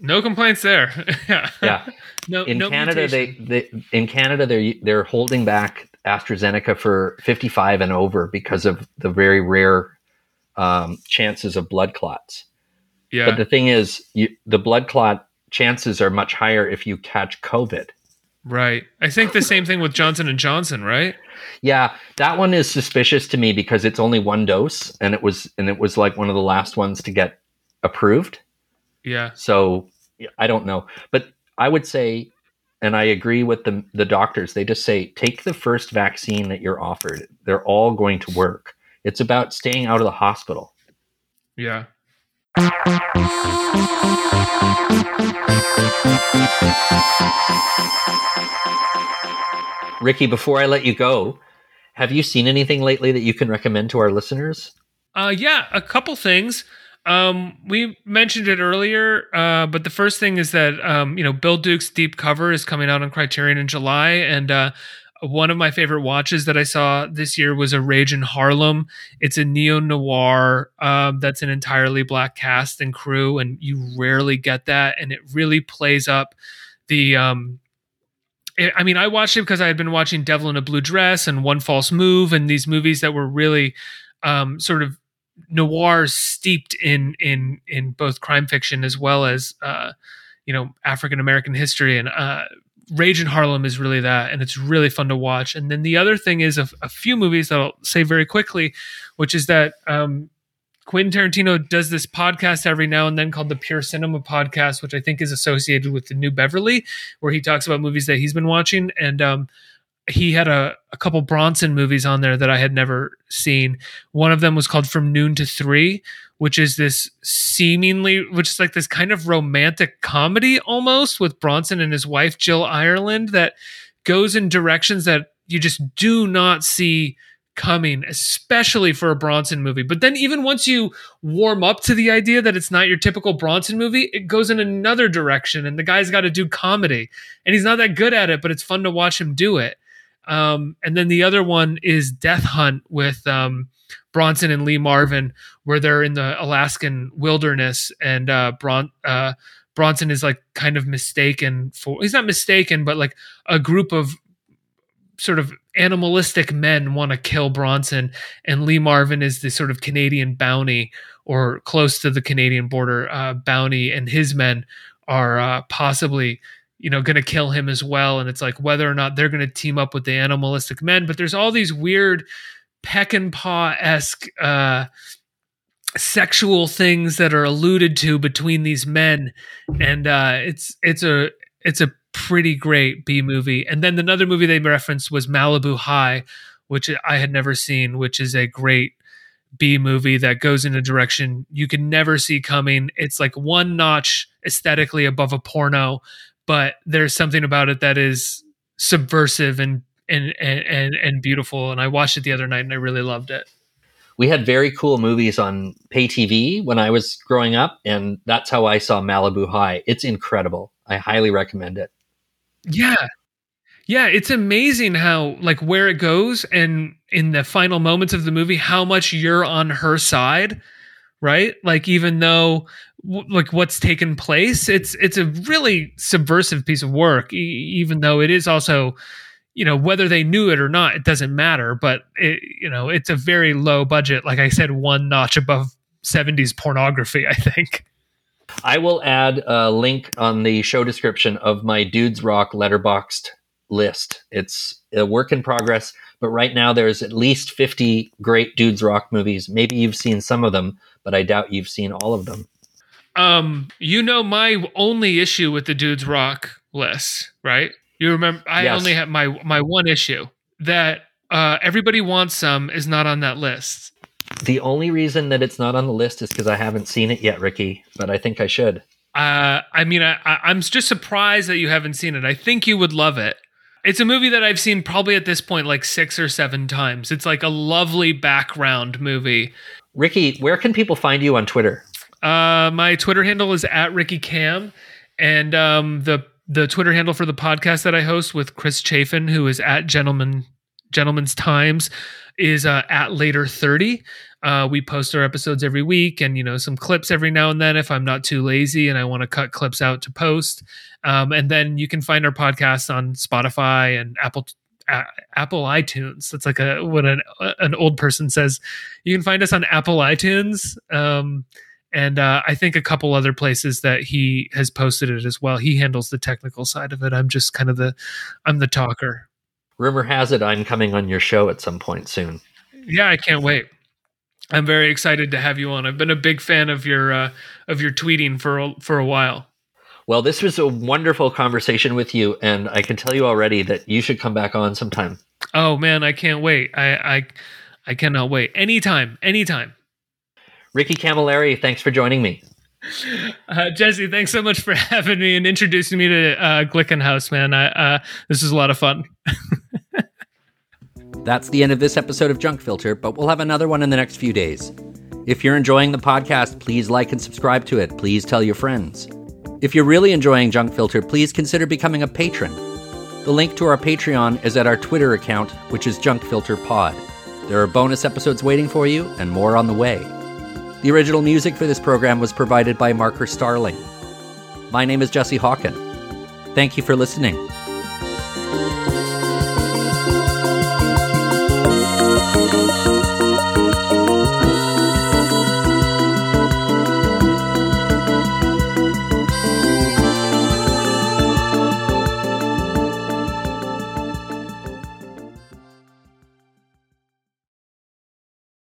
No complaints there. Yeah. No, in no Canada, they, they in Canada they're they're holding back AstraZeneca for fifty-five and over because of the very rare um, chances of blood clots. Yeah. But the thing is, you, the blood clot chances are much higher if you catch COVID. Right. I think the same thing with Johnson and Johnson, right? Yeah, that one is suspicious to me because it's only one dose, and it was and it was like one of the last ones to get approved. Yeah. So I don't know, but I would say, and I agree with the the doctors. They just say take the first vaccine that you're offered. They're all going to work. It's about staying out of the hospital. Yeah. Ricky, before I let you go, have you seen anything lately that you can recommend to our listeners? Uh, yeah, a couple things. Um, we mentioned it earlier, uh, but the first thing is that, um, you know, Bill Duke's Deep Cover is coming out on Criterion in July, and uh, one of my favorite watches that I saw this year was A Rage in Harlem. It's a neo-noir um, that's an entirely black cast and crew, and you rarely get that. And it really plays up the um, it, I mean, I watched it because I had been watching Devil in a Blue Dress and One False Move and these movies that were really um, sort of noirs steeped in in in both crime fiction as well as uh, you know, African American history, and uh, Rage in Harlem is really that, and it's really fun to watch. And then the other thing is a, a few movies that I'll say very quickly, which is that um, Quentin Tarantino does this podcast every now and then called the Pure Cinema Podcast, which I think is associated with the New Beverly, where he talks about movies that he's been watching. And um, he had a, a couple Bronson movies on there that I had never seen. One of them was called From Noon to Three, which is this seemingly, which is like this kind of romantic comedy almost with Bronson and his wife, Jill Ireland, that goes in directions that you just do not see coming, especially for a Bronson movie. But then even once you warm up to the idea that it's not your typical Bronson movie, it goes in another direction, and the guy's got to do comedy, and he's not that good at it, but it's fun to watch him do it. Um, and then the other one is Death Hunt with um, Bronson and Lee Marvin, where they're in the Alaskan wilderness, and uh, Bron- uh, Bronson is like kind of mistaken for, he's not mistaken, but like a group of sort of animalistic men want to kill Bronson, and Lee Marvin is the sort of Canadian bounty, or close to the Canadian border uh, bounty, and his men are uh, possibly, you know, going to kill him as well. And it's like whether or not they're going to team up with the animalistic men. But there's all these weird peck and paw-esque uh, sexual things that are alluded to between these men. And uh, it's, it's a, it's a pretty great B movie. And then another movie they referenced was Malibu High, which I had never seen, which is a great B movie that goes in a direction you can never see coming. It's like one notch aesthetically above a porno, but there's something about it that is subversive and, and, and, and, and beautiful. And I watched it the other night and I really loved it. We had very cool movies on pay T V when I was growing up, and that's how I saw Malibu High. It's incredible. I highly recommend it. Yeah. Yeah. It's amazing how, like, where it goes, and in the final moments of the movie, how much you're on her side, right? Like, even though w- like what's taken place, it's, it's a really subversive piece of work, e- even though it is also, you know, whether they knew it or not, it doesn't matter. But it, you know, it's a very low budget, like I said, one notch above seventies pornography, I think. I will add a link on the show description of my Dudes Rock Letterboxd list. It's a work in progress, but right now there's at least fifty great Dudes Rock movies. Maybe you've seen some of them, but I doubt you've seen all of them. Um, you know my only issue with the Dudes Rock list, right? You remember, I yes. only have my, my one issue, that uh, Everybody Wants Some is not on that list. The only reason that it's not on the list is because I haven't seen it yet, Ricky, but I think I should. Uh, I mean, I, I'm just surprised that you haven't seen it. I think you would love it. It's a movie that I've seen probably at this point like six or seven times. It's like a lovely background movie. Ricky, where can people find you on Twitter? Uh, my Twitter handle is at Ricky Cam, and um, the the Twitter handle for the podcast that I host with Chris Chafin, who is at Gentleman Gentleman's Times, is uh, at Later thirty. Uh, we post our episodes every week, and, you know, some clips every now and then if I'm not too lazy and I want to cut clips out to post. Um, and then you can find our podcast on Spotify and Apple uh, Apple iTunes. That's like a what an, an old person says. You can find us on Apple iTunes, um, and uh, I think a couple other places that he has posted it as well. He handles the technical side of it. I'm just kind of the I'm the talker. Rumor has it I'm coming on your show at some point soon. Yeah, I can't wait. I'm very excited to have you on. I've been a big fan of your uh, of your tweeting for a, for a while. Well, this was a wonderful conversation with you, and I can tell you already that you should come back on sometime. Oh man, I can't wait. I I, I cannot wait. Anytime, anytime. Ricky Camilleri, thanks for joining me. Uh, Jesse, thanks so much for having me and introducing me to uh, Glickenhaus, man. I, uh, this is a lot of fun. That's the end of this episode of Junk Filter, but we'll have another one in the next few days. If you're enjoying the podcast, please like and subscribe to it. Please tell your friends. If you're really enjoying Junk Filter, please consider becoming a patron. The link to our Patreon is at our Twitter account, which is Junk Filter Pod. There are bonus episodes waiting for you and more on the way. The original music for this program was provided by Marker Starling. My name is Jesse Hawken. Thank you for listening.